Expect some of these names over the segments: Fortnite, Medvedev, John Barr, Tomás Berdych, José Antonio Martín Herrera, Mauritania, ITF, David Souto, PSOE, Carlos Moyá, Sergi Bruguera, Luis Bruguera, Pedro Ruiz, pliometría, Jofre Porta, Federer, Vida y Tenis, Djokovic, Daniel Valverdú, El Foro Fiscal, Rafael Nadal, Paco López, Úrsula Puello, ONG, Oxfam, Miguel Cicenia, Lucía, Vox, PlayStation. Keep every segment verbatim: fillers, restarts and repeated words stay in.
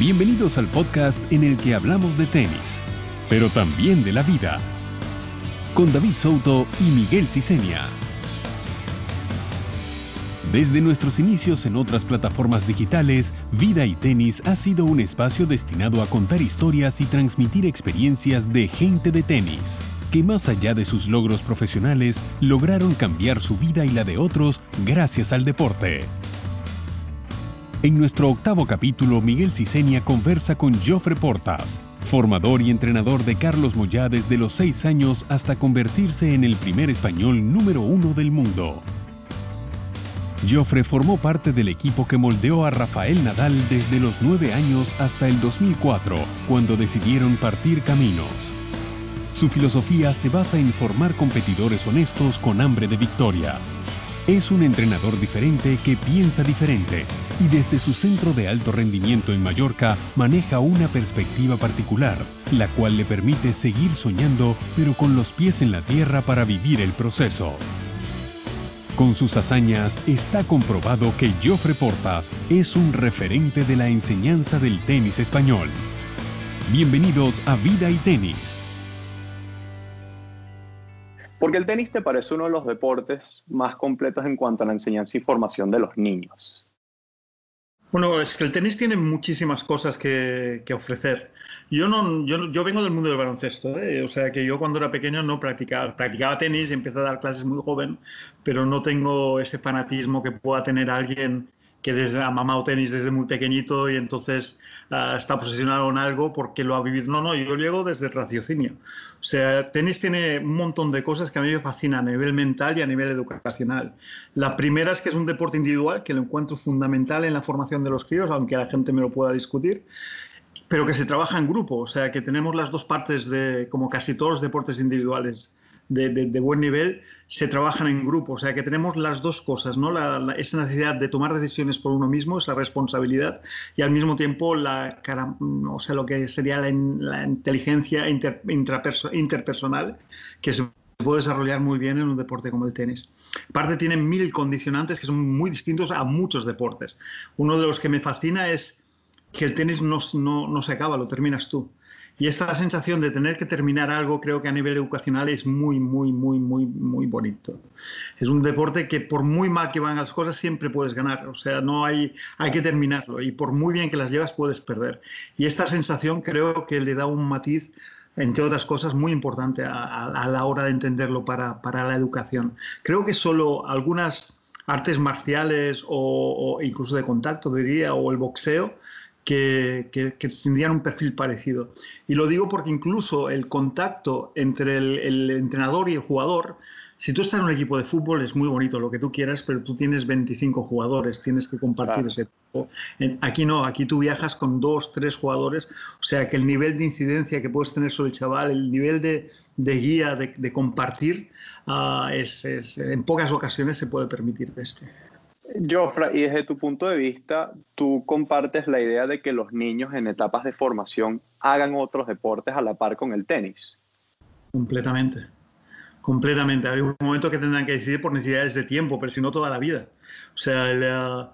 Bienvenidos al podcast en el que hablamos de tenis, pero también de la vida, con David Souto y Miguel Cicenia. Desde nuestros inicios en otras plataformas digitales, Vida y Tenis ha sido un espacio destinado a contar historias y transmitir experiencias de gente de tenis, que más allá de sus logros profesionales, lograron cambiar su vida y la de otros gracias al deporte. En nuestro octavo capítulo, Miguel Cicenia conversa con Jofre Porta, formador y entrenador de Carlos Moyá desde los seis años hasta convertirse en el primer español número uno del mundo. Jofre formó parte del equipo que moldeó a Rafael Nadal desde los nueve años hasta el dos mil cuatro, cuando decidieron partir caminos. Su filosofía se basa en formar competidores honestos con hambre de victoria. Es un entrenador diferente que piensa diferente y desde su centro de alto rendimiento en Mallorca maneja una perspectiva particular, la cual le permite seguir soñando pero con los pies en la tierra para vivir el proceso. Con sus hazañas está comprobado que Jofre Porta es un referente de la enseñanza del tenis español. Bienvenidos a Vida y Tenis. Porque el tenis te parece uno de los deportes más completos en cuanto a la enseñanza y formación de los niños. Bueno, es que el tenis tiene muchísimas cosas que, que ofrecer. Yo, no, yo, yo vengo del mundo del baloncesto, ¿eh? O sea que yo cuando era pequeño no practicaba, practicaba tenis, empecé a dar clases muy joven, pero no tengo ese fanatismo que pueda tener alguien que desde, ha mamado tenis desde muy pequeñito y entonces uh, está obsesionado en algo porque lo ha vivido. No, no, yo llego desde el raciocinio. O sea, tenis tiene un montón de cosas que a mí me fascinan a nivel mental y a nivel educacional. La primera es que es un deporte individual, que lo encuentro fundamental en la formación de los críos, aunque la gente me lo pueda discutir, pero que se trabaja en grupo. O sea, que tenemos las dos partes, de, como casi todos los deportes individuales, De, de, de buen nivel, se trabajan en grupo. O sea, que tenemos las dos cosas, ¿no? La, la, esa necesidad de tomar decisiones por uno mismo, esa responsabilidad, y al mismo tiempo la cara, o sea, lo que sería la, la inteligencia inter, intraperso, interpersonal que se puede desarrollar muy bien en un deporte como el tenis. Aparte, tiene mil condicionantes que son muy distintos a muchos deportes. Uno de los que me fascina es que el tenis no, no, no se acaba, lo terminas tú. Y esta sensación de tener que terminar algo, creo que a nivel educacional es muy, muy, muy, muy, muy bonito. Es un deporte que por muy mal que van las cosas siempre puedes ganar. O sea, no hay, hay que terminarlo y por muy bien que las llevas puedes perder. Y esta sensación creo que le da un matiz, entre otras cosas, muy importante a, a, a la hora de entenderlo para, para la educación. Creo que solo algunas artes marciales o, o incluso de contacto, diría, o el boxeo, Que, que, que tendrían un perfil parecido. Y lo digo porque incluso el contacto entre el, el entrenador y el jugador, si tú estás en un equipo de fútbol es muy bonito lo que tú quieras, pero tú tienes veinticinco jugadores, tienes que compartir, claro, ese tiempo. Aquí no, aquí tú viajas con dos, tres jugadores, o sea que el nivel de incidencia que puedes tener sobre el chaval, el nivel de, de guía, de, de compartir, uh, es, es, en pocas ocasiones se puede permitir este. Jofre, y desde tu punto de vista, tú compartes la idea de que los niños en etapas de formación hagan otros deportes a la par con el tenis. Completamente, completamente. Hay un momento que tendrán que decidir por necesidades de tiempo, pero si no toda la vida. O sea, la,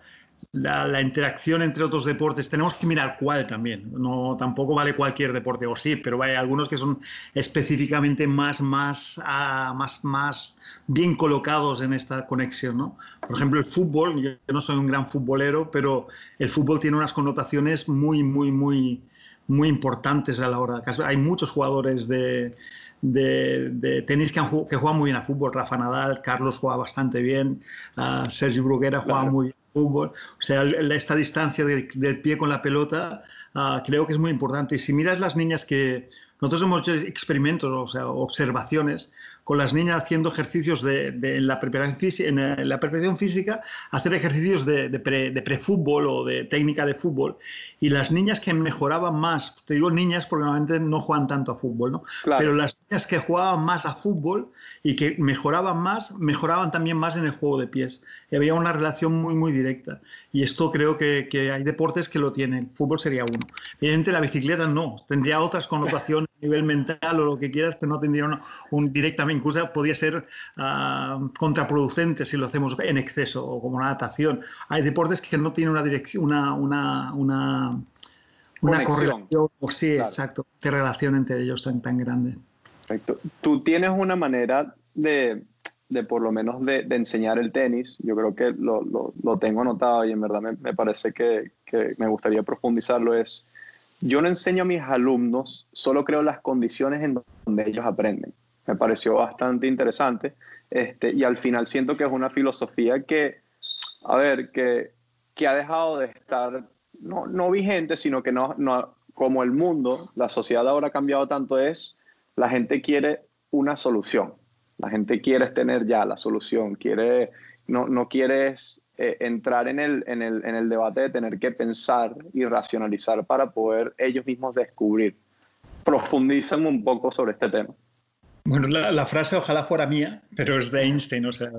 la, la interacción entre otros deportes, tenemos que mirar cuál también. No, tampoco vale cualquier deporte, o sí, pero hay algunos que son específicamente más, más, ah, más, más bien colocados en esta conexión, ¿no? Por ejemplo, el fútbol, yo no soy un gran futbolero, pero el fútbol tiene unas connotaciones muy, muy, muy, muy importantes a la hora. Hay muchos jugadores de, de, de tenis que, han, que juegan muy bien a fútbol. Rafa Nadal, Carlos juega bastante bien, uh, Sergi Bruguera juega, claro, muy bien a fútbol. O sea, esta distancia del, del pie con la pelota uh, creo que es muy importante. Y si miras las niñas que... Nosotros hemos hecho experimentos, o sea, observaciones, con las niñas haciendo ejercicios de, de en la preparación física, en la preparación física, hacer ejercicios de, de, pre, de prefútbol o de técnica de fútbol. Y las niñas que mejoraban más, te digo niñas porque normalmente no juegan tanto a fútbol, ¿no? Claro. Pero las niñas que jugaban más a fútbol y que mejoraban más, mejoraban también más en el juego de pies. Y había una relación muy, muy directa. Y esto creo que, que hay deportes que lo tienen. Fútbol sería uno. Evidentemente la bicicleta no, tendría otras connotaciones a nivel mental o lo que quieras, pero no tendría un, un directamente. Incluso podría ser uh, contraproducente si lo hacemos en exceso o como la natación. Hay deportes que no tienen una dirección, una, una, una, una conexión. Correlación, o sí, claro. Exacto, de relación entre ellos tan, tan grande. Perfecto. Tú tienes una manera de, de por lo menos, de, de enseñar el tenis. Yo creo que lo, lo, lo tengo anotado y en verdad me, me parece que, que me gustaría profundizarlo. Es, yo no enseño a mis alumnos, solo creo las condiciones en donde ellos aprenden. Me pareció bastante interesante. Este, y al final siento que es una filosofía que, a ver, que, que ha dejado de estar no, no vigente, sino que no, no, como el mundo, la sociedad ahora ha cambiado tanto, es la gente quiere una solución. La gente quiere tener ya la solución. Quiere, no, no quieres eh, entrar en el, en, el, en el debate de tener que pensar y racionalizar para poder ellos mismos descubrir. Profundízame un poco sobre este tema. Bueno, la, la frase ojalá fuera mía, pero es de Einstein, o sea,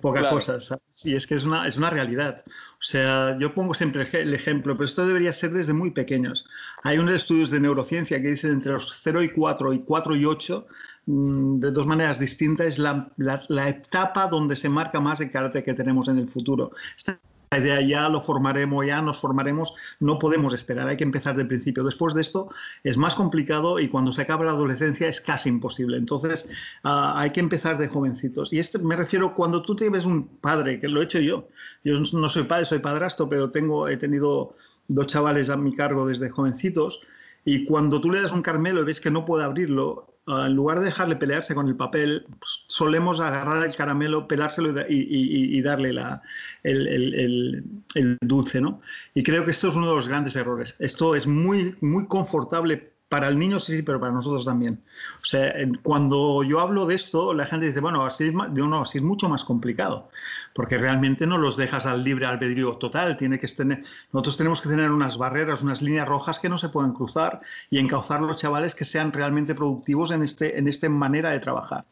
poca claro. cosa, ¿sabes? Y es que es una, es una realidad. O sea, yo pongo siempre el ejemplo, pero esto debería ser desde muy pequeños. Hay unos estudios de neurociencia que dicen entre los cero y cuatro y cuatro y ocho, de dos maneras distintas, es la, la, la etapa donde se marca más el carácter que tenemos en el futuro. Esta idea ya lo formaremos, ya nos formaremos, no podemos esperar, hay que empezar del principio. Después de esto es más complicado y cuando se acaba la adolescencia es casi imposible. Entonces uh, hay que empezar de jovencitos. Y este, me refiero cuando tú te ves un padre, que lo he hecho yo, yo no soy padre, soy padrastro, pero tengo, he tenido dos chavales a mi cargo desde jovencitos y cuando tú le das un caramelo y ves que no puede abrirlo, Uh, en lugar de dejarle pelearse con el papel, pues solemos agarrar el caramelo, pelárselo y, da y, y, y darle la, el, el, el, el dulce, ¿no? Y creo que esto es uno de los grandes errores. Esto es muy, muy confortable para el niño, sí, sí, pero para nosotros también. O sea, cuando yo hablo de esto, la gente dice, bueno, así es, no, así es mucho más complicado, porque realmente no los dejas al libre albedrío total. Tiene que tener, nosotros tenemos que tener unas barreras, unas líneas rojas que no se pueden cruzar y encauzar a los chavales que sean realmente productivos en, este, en esta manera de trabajar.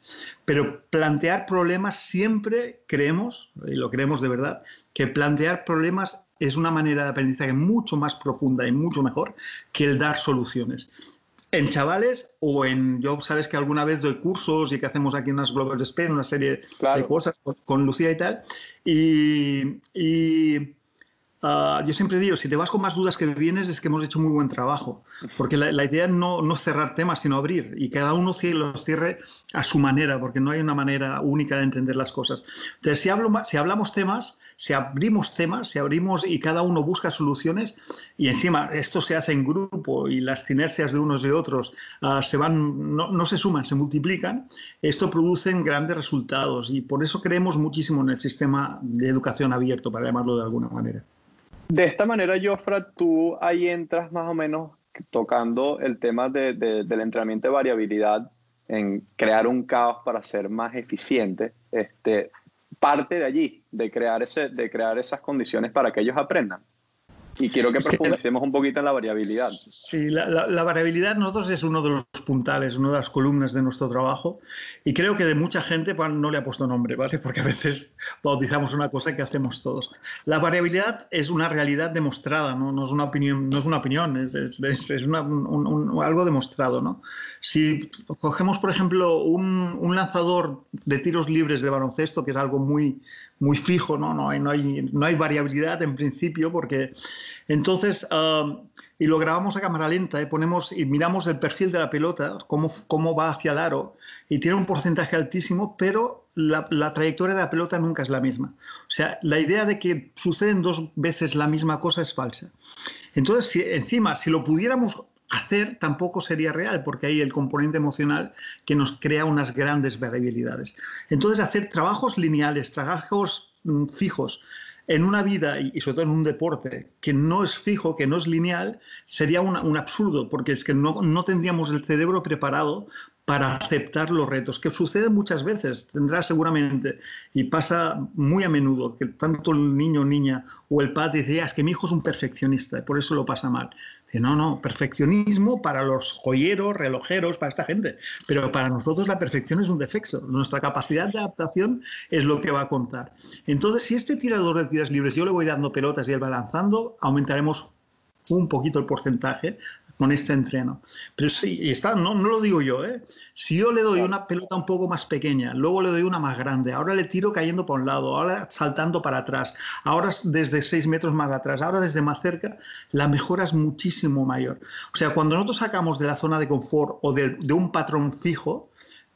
Pero plantear problemas siempre creemos, y lo creemos de verdad, que plantear problemas es una manera de aprendizaje mucho más profunda y mucho mejor que el dar soluciones. En chavales o en... Yo sabes que alguna vez doy cursos y que hacemos aquí unas Global Despair, una serie claro. de cosas con, con Lucía y tal. Y, y uh, yo siempre digo, si te vas con más dudas que vienes es que hemos hecho muy buen trabajo. Porque la, la idea no, no es cerrar temas, sino abrir. Y cada uno los cierre a su manera, porque no hay una manera única de entender las cosas. Entonces, si, hablo, si hablamos temas... Si abrimos temas, si abrimos y cada uno busca soluciones y encima esto se hace en grupo y las sinergias de unos y otros uh, se van, no, no se suman, se multiplican, esto produce grandes resultados y por eso creemos muchísimo en el sistema de educación abierto, para llamarlo de alguna manera. De esta manera, Jofre, tú ahí entras más o menos tocando el tema de, de, del entrenamiento de variabilidad en crear un caos para ser más eficiente. Este, parte de allí, de crear, ese, de crear esas condiciones para que ellos aprendan. Y quiero que profundicemos un poquito en la variabilidad. Sí, la, la, la variabilidad nosotros es uno de los puntales, una de las columnas de nuestro trabajo y creo que de mucha gente no le ha puesto nombre, ¿vale? Porque a veces bautizamos una cosa que hacemos todos. La variabilidad es una realidad demostrada, no, no es una opinión, no es una opinión, es, es, es una, un, un, algo demostrado, ¿no? Si cogemos, por ejemplo, un, un lanzador de tiros libres de baloncesto, que es algo muy... muy fijo, ¿no? No hay, no hay, no hay variabilidad en principio porque... Entonces, uh, y lo grabamos a cámara lenta, ¿eh? Ponemos y miramos el perfil de la pelota, cómo, cómo va hacia el aro, y tiene un porcentaje altísimo, pero la, la trayectoria de la pelota nunca es la misma. O sea, la idea de que suceden dos veces la misma cosa es falsa. Entonces, si, encima, si lo pudiéramos... hacer tampoco sería real, porque hay el componente emocional que nos crea unas grandes variabilidades. Entonces, hacer trabajos lineales, trabajos fijos en una vida y sobre todo en un deporte que no es fijo, que no es lineal, sería un, un absurdo, porque es que no, no tendríamos el cerebro preparado para aceptar los retos, que sucede muchas veces, tendrá seguramente, y pasa muy a menudo, que tanto el niño o niña o el padre dice, es que mi hijo es un perfeccionista y por eso lo pasa mal. Dice, no, no, perfeccionismo para los joyeros, relojeros, para esta gente, pero para nosotros la perfección es un defecto, nuestra capacidad de adaptación es lo que va a contar. Entonces, si este tirador de tiras libres yo le voy dando pelotas y él va lanzando, aumentaremos un poquito el porcentaje con este entreno. Pero sí, está, no, no lo digo yo, ¿eh? Si yo le doy una pelota un poco más pequeña, luego le doy una más grande, ahora le tiro cayendo para un lado, ahora saltando para atrás, ahora desde seis metros más atrás, ahora desde más cerca, la mejora es muchísimo mayor. O sea, cuando nosotros sacamos de la zona de confort o de, de un patrón fijo,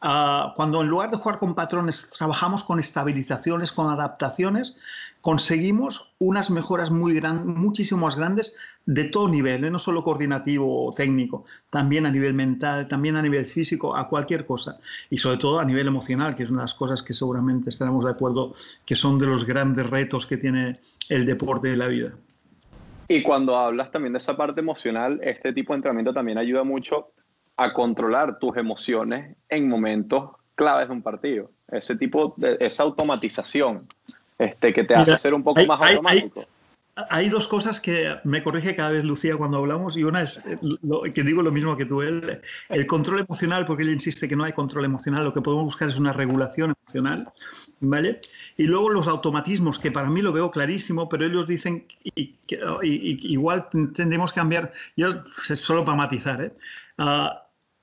uh, cuando en lugar de jugar con patrones trabajamos con estabilizaciones, con adaptaciones, conseguimos unas mejoras muy gran, muchísimo más grandes de todo nivel, ¿eh? No solo coordinativo o técnico, también a nivel mental, también a nivel físico, a cualquier cosa. Y sobre todo a nivel emocional, que es una de las cosas que seguramente estaremos de acuerdo que son de los grandes retos que tiene el deporte y la vida. Y cuando hablas también de esa parte emocional, este tipo de entrenamiento también ayuda mucho a controlar tus emociones en momentos claves de un partido. Ese tipo de, esa automatización. Este, que te hace ser un poco hay, más automático. Hay, hay dos cosas que me corrige cada vez Lucía cuando hablamos, y una es lo, que digo lo mismo que tú, el, el control emocional, porque él insiste que no hay control emocional, lo que podemos buscar es una regulación emocional, ¿vale? Y luego los automatismos, que para mí lo veo clarísimo, pero ellos dicen, y, y, y, igual tendremos que cambiar, yo solo para matizar, ¿eh? Uh,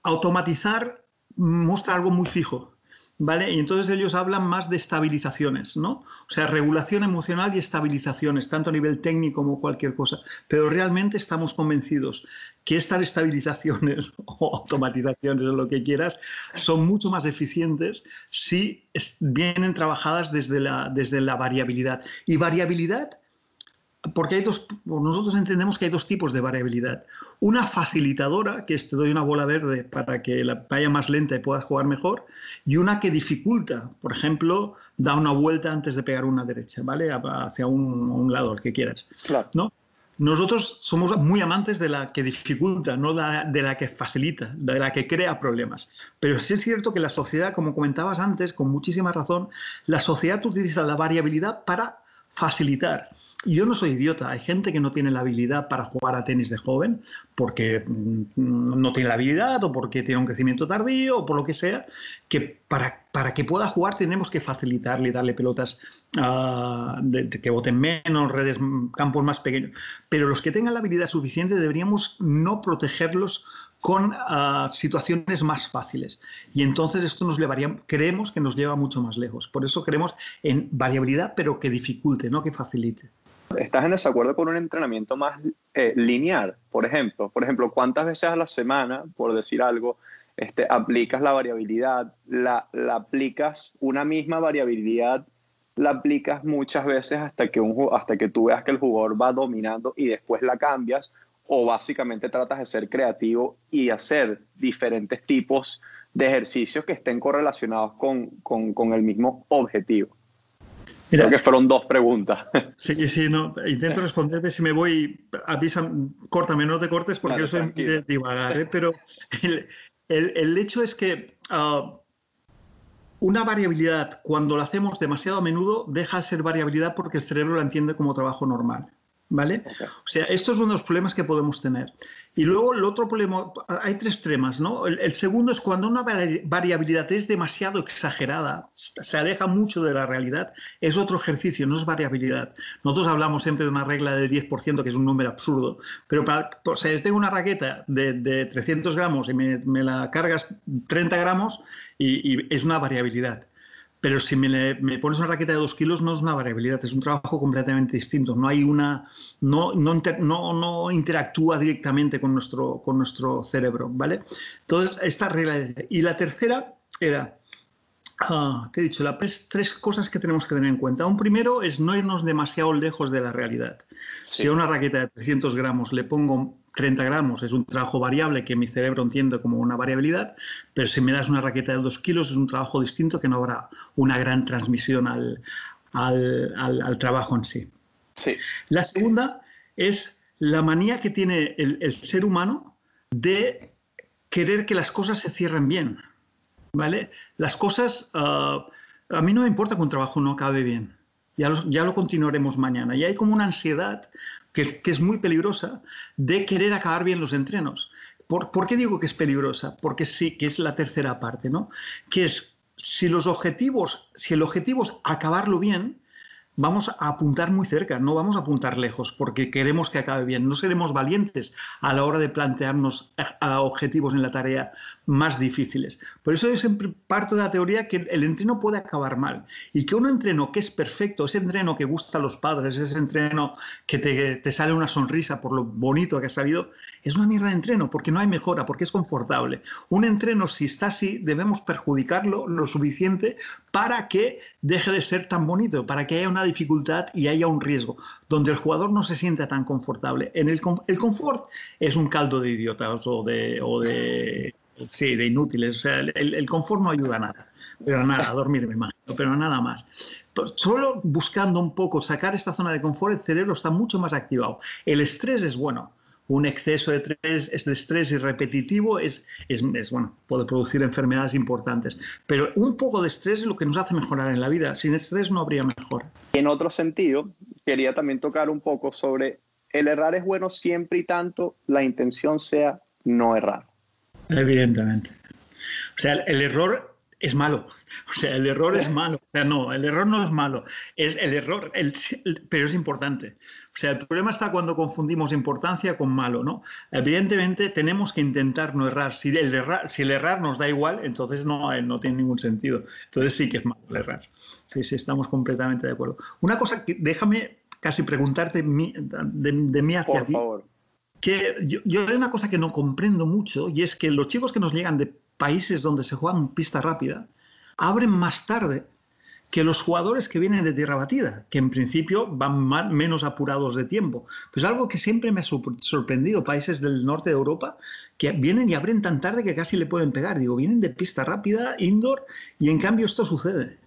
automatizar muestra algo muy fijo, ¿vale? Y entonces ellos hablan más de estabilizaciones, ¿no? O sea, regulación emocional y estabilizaciones, tanto a nivel técnico como cualquier cosa. Pero realmente estamos convencidos que estas estabilizaciones o automatizaciones o lo que quieras son mucho más eficientes si vienen trabajadas desde la, desde la variabilidad. Y variabilidad, porque hay dos, nosotros entendemos que hay dos tipos de variabilidad. Una facilitadora, que es te doy una bola verde para que la vaya más lenta y puedas jugar mejor, y una que dificulta, por ejemplo, da una vuelta antes de pegar una derecha, ¿vale? Hacia un, un lado, el que quieras, claro, ¿no? Nosotros somos muy amantes de la que dificulta, no de la que facilita, de la que crea problemas. Pero sí es cierto que la sociedad, como comentabas antes, con muchísima razón, la sociedad utiliza la variabilidad para facilitar. Y yo no soy idiota, hay gente que no tiene la habilidad para jugar a tenis de joven porque no tiene la habilidad o porque tiene un crecimiento tardío o por lo que sea, que para, para que pueda jugar tenemos que facilitarle, darle pelotas uh, de, de que boten menos, redes, campos más pequeños. Pero los que tengan la habilidad suficiente deberíamos no protegerlos con uh, situaciones más fáciles. Y entonces esto nos llevaría, creemos que nos lleva mucho más lejos. Por eso creemos en variabilidad, pero que dificulte, no que facilite. ¿Estás en desacuerdo con un entrenamiento más eh, lineal, por ejemplo? Por ejemplo, ¿cuántas veces a la semana, por decir algo, este, aplicas la variabilidad, la, la aplicas una misma variabilidad, la aplicas muchas veces hasta que, un, hasta que tú veas que el jugador va dominando y después la cambias? ¿O básicamente tratas de ser creativo y hacer diferentes tipos de ejercicios que estén correlacionados con, con, con el mismo objetivo? Mira, creo que fueron dos preguntas. Sí, sí, no, intento responderte. Si me voy, avisa, córtame, no te cortes porque claro, yo soy tranquilo de divagar, ¿eh? Pero el, el, el hecho es que uh, una variabilidad, cuando la hacemos demasiado a menudo, deja de ser variabilidad porque el cerebro la entiende como trabajo normal, ¿vale? Okay. O sea, esto es uno de los problemas que podemos tener. Y luego el otro problema, hay tres temas, ¿no? El, el segundo es cuando una variabilidad es demasiado exagerada, se aleja mucho de la realidad, es otro ejercicio, no es variabilidad. Nosotros hablamos siempre de una regla del diez por ciento, que es un número absurdo, pero para, o sea, yo tengo una raqueta de, de trescientos gramos y me, me la cargas treinta gramos y, y es una variabilidad. Pero si me, le, me pones una raqueta de dos kilos no es una variabilidad, es un trabajo completamente distinto. No hay una, no, no, inter, no, no interactúa directamente con nuestro, con nuestro cerebro, ¿vale? Entonces, esta regla. Y la tercera era, ah, te he dicho, la, pues, tres cosas que tenemos que tener en cuenta. Un primero es no irnos demasiado lejos de la realidad. Sí. Si a una raqueta de trescientos gramos le pongo treinta gramos, es un trabajo variable que mi cerebro entiende como una variabilidad, pero si me das una raqueta de dos kilos es un trabajo distinto que no habrá una gran transmisión al, al, al, al trabajo en sí. Sí. La segunda es la manía que tiene el, el ser humano de querer que las cosas se cierren bien, ¿vale? Las cosas, uh, a mí no me importa que un trabajo no acabe bien, ya lo, ya lo continuaremos mañana. Y hay como una ansiedad Que, que es muy peligrosa, de querer acabar bien los entrenos. ¿Por, ¿por qué digo que es peligrosa? Porque sí, que es la tercera parte, ¿no? Que es, si los objetivos, si el objetivo es acabarlo bien, vamos a apuntar muy cerca, no vamos a apuntar lejos porque queremos que acabe bien. No seremos valientes a la hora de plantearnos a, a objetivos en la tarea más difíciles. Por eso yo siempre parto de la teoría que el entreno puede acabar mal y que un entreno que es perfecto, ese entreno que gusta a los padres, ese entreno que te, te sale una sonrisa por lo bonito que ha salido, es una mierda de entreno porque no hay mejora, porque es confortable. Un entreno, si está así, debemos perjudicarlo lo suficiente para que deje de ser tan bonito, para que haya una dificultad y haya un riesgo, donde el jugador no se sienta tan confortable. En el, el confort es un caldo de idiotas o de, o de, sí, de inútiles. O sea, el, el confort no ayuda a nada, pero a nada, a dormir me imagino, pero a nada más. Solo buscando un poco sacar esta zona de confort, el cerebro está mucho más activado. El estrés es bueno. Un exceso de estrés, de estrés y repetitivo es, es, es, bueno, puede producir enfermedades importantes. Pero un poco de estrés es lo que nos hace mejorar en la vida. Sin estrés no habría mejor. En otro sentido, quería también tocar un poco sobre el errar es bueno siempre y tanto la intención sea no errar. Evidentemente. O sea, el error es malo, o sea, el error es malo, o sea, no, el error no es malo, es el error, el, el, pero es importante. O sea, el problema está cuando confundimos importancia con malo, ¿no? Evidentemente tenemos que intentar no errar, si el errar, si el errar nos da igual, entonces no, no tiene ningún sentido, entonces sí que es malo el errar, sí, sí, estamos completamente de acuerdo. Una cosa que déjame casi preguntarte mi, de, de mí hacia ti. Por favor. Que yo, yo hay una cosa que no comprendo mucho y es que los chicos que nos llegan de países donde se juegan pista rápida abren más tarde que los jugadores que vienen de tierra batida, que en principio van más, menos apurados de tiempo. Pues algo que siempre me ha sorprendido, países del norte de Europa que vienen y abren tan tarde que casi le pueden pegar. Digo, vienen de pista rápida, indoor, y en cambio esto sucede.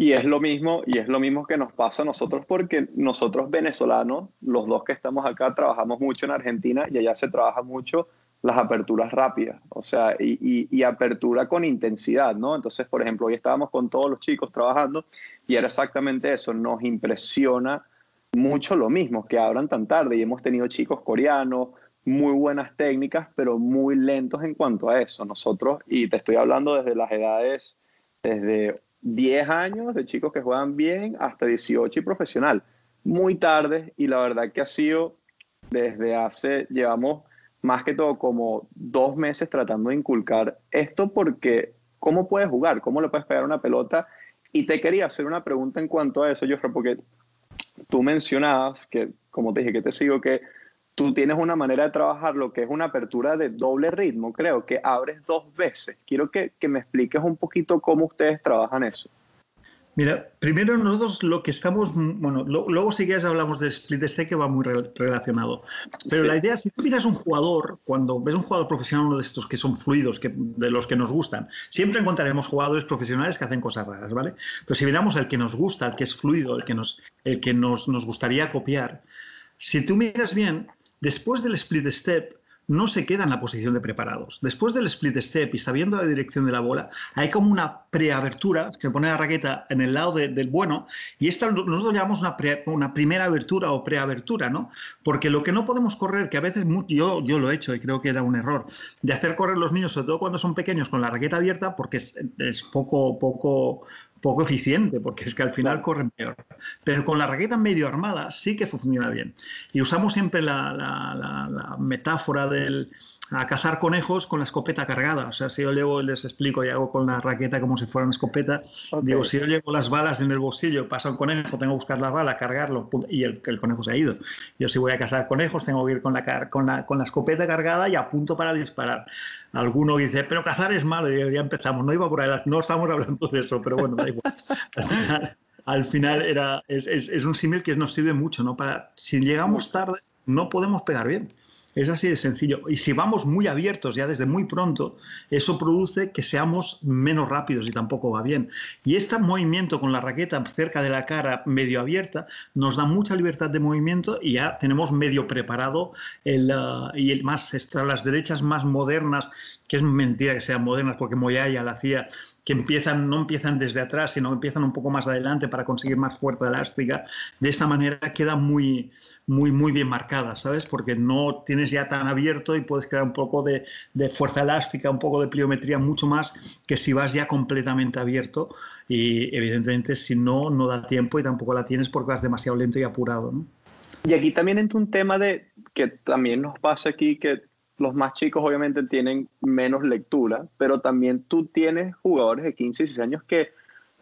Y es lo mismo, y es lo mismo que nos pasa a nosotros, porque nosotros venezolanos, los dos que estamos acá, trabajamos mucho en Argentina y allá se trabaja mucho las aperturas rápidas, o sea, y, y, y apertura con intensidad, ¿no? Entonces, por ejemplo, hoy estábamos con todos los chicos trabajando y era exactamente eso, nos impresiona mucho lo mismo, que abran tan tarde y hemos tenido chicos coreanos, muy buenas técnicas, pero muy lentos en cuanto a eso. Nosotros, y te estoy hablando desde las edades, desde diez años de chicos que juegan bien hasta dieciocho y profesional, muy tarde, y la verdad que ha sido desde hace, llevamos más que todo como dos meses tratando de inculcar esto porque ¿cómo puedes jugar? ¿Cómo le puedes pegar una pelota? Y te quería hacer una pregunta en cuanto a eso, Jofre, porque tú mencionabas que, como te dije que te sigo, que tú tienes una manera de trabajar lo que es una apertura de doble ritmo, creo, que abres dos veces. Quiero que, que me expliques un poquito cómo ustedes trabajan eso. Mira, primero nosotros lo que estamos, bueno, lo, luego si quieres hablamos de split stake que va muy re relacionado, pero sí. La idea, si tú miras un jugador, cuando ves un jugador profesional, uno de estos que son fluidos, que, de los que nos gustan, siempre encontraremos jugadores profesionales que hacen cosas raras, ¿vale? Pero si miramos el que nos gusta, el que es fluido, el que nos, el que nos, nos gustaría copiar, si tú miras bien, después del split step, no se queda en la posición de preparados. Después del split step y sabiendo la dirección de la bola, hay como una preabertura, se pone la raqueta en el lado de, del bueno, y esta nosotros llamamos una, pre, una primera abertura o preabertura, ¿no? Porque lo que no podemos correr, que a veces yo, yo lo he hecho y creo que era un error, de hacer correr los niños, sobre todo cuando son pequeños, con la raqueta abierta, porque es, es poco... poco poco eficiente, porque es que al final corren peor. Pero con la raqueta medio armada sí que funciona bien. Y usamos siempre la, la, la, la metáfora del a cazar conejos con la escopeta cargada. O sea, si yo llevo, les explico, y hago con la raqueta como si fuera una escopeta, okay. Digo, si yo llevo las balas en el bolsillo, pasa un conejo, tengo que buscar las balas, cargarlo, y el, el conejo se ha ido. Yo si voy a cazar conejos, tengo que ir con la, con la, con la escopeta cargada y apunto para disparar. Alguno dice, pero cazar es malo, y ya empezamos, no iba por ahí, no estamos hablando de eso, pero bueno, da igual. Al final, al final era, es, es, es un símil que nos sirve mucho, ¿no? Para, si llegamos tarde, no podemos pegar bien. Es así de sencillo. Y si vamos muy abiertos ya desde muy pronto, eso produce que seamos menos rápidos y tampoco va bien. Y este movimiento con la raqueta cerca de la cara medio abierta nos da mucha libertad de movimiento y ya tenemos medio preparado el, uh, y el más, las derechas más modernas, que es mentira que sean modernas porque Moyá ya la hacía, que empiezan, no empiezan desde atrás, sino que empiezan un poco más adelante para conseguir más fuerza elástica. De esta manera queda muy, muy, muy bien marcada, ¿sabes? Porque no tienes ya tan abierto y puedes crear un poco de, de fuerza elástica, un poco de pliometría, mucho más que si vas ya completamente abierto. Y evidentemente si no, no da tiempo y tampoco la tienes porque vas demasiado lento y apurado, ¿no? Y aquí también entra un tema de que también nos pasa aquí, que los más chicos obviamente tienen menos lectura, pero también tú tienes jugadores de quince, dieciséis años que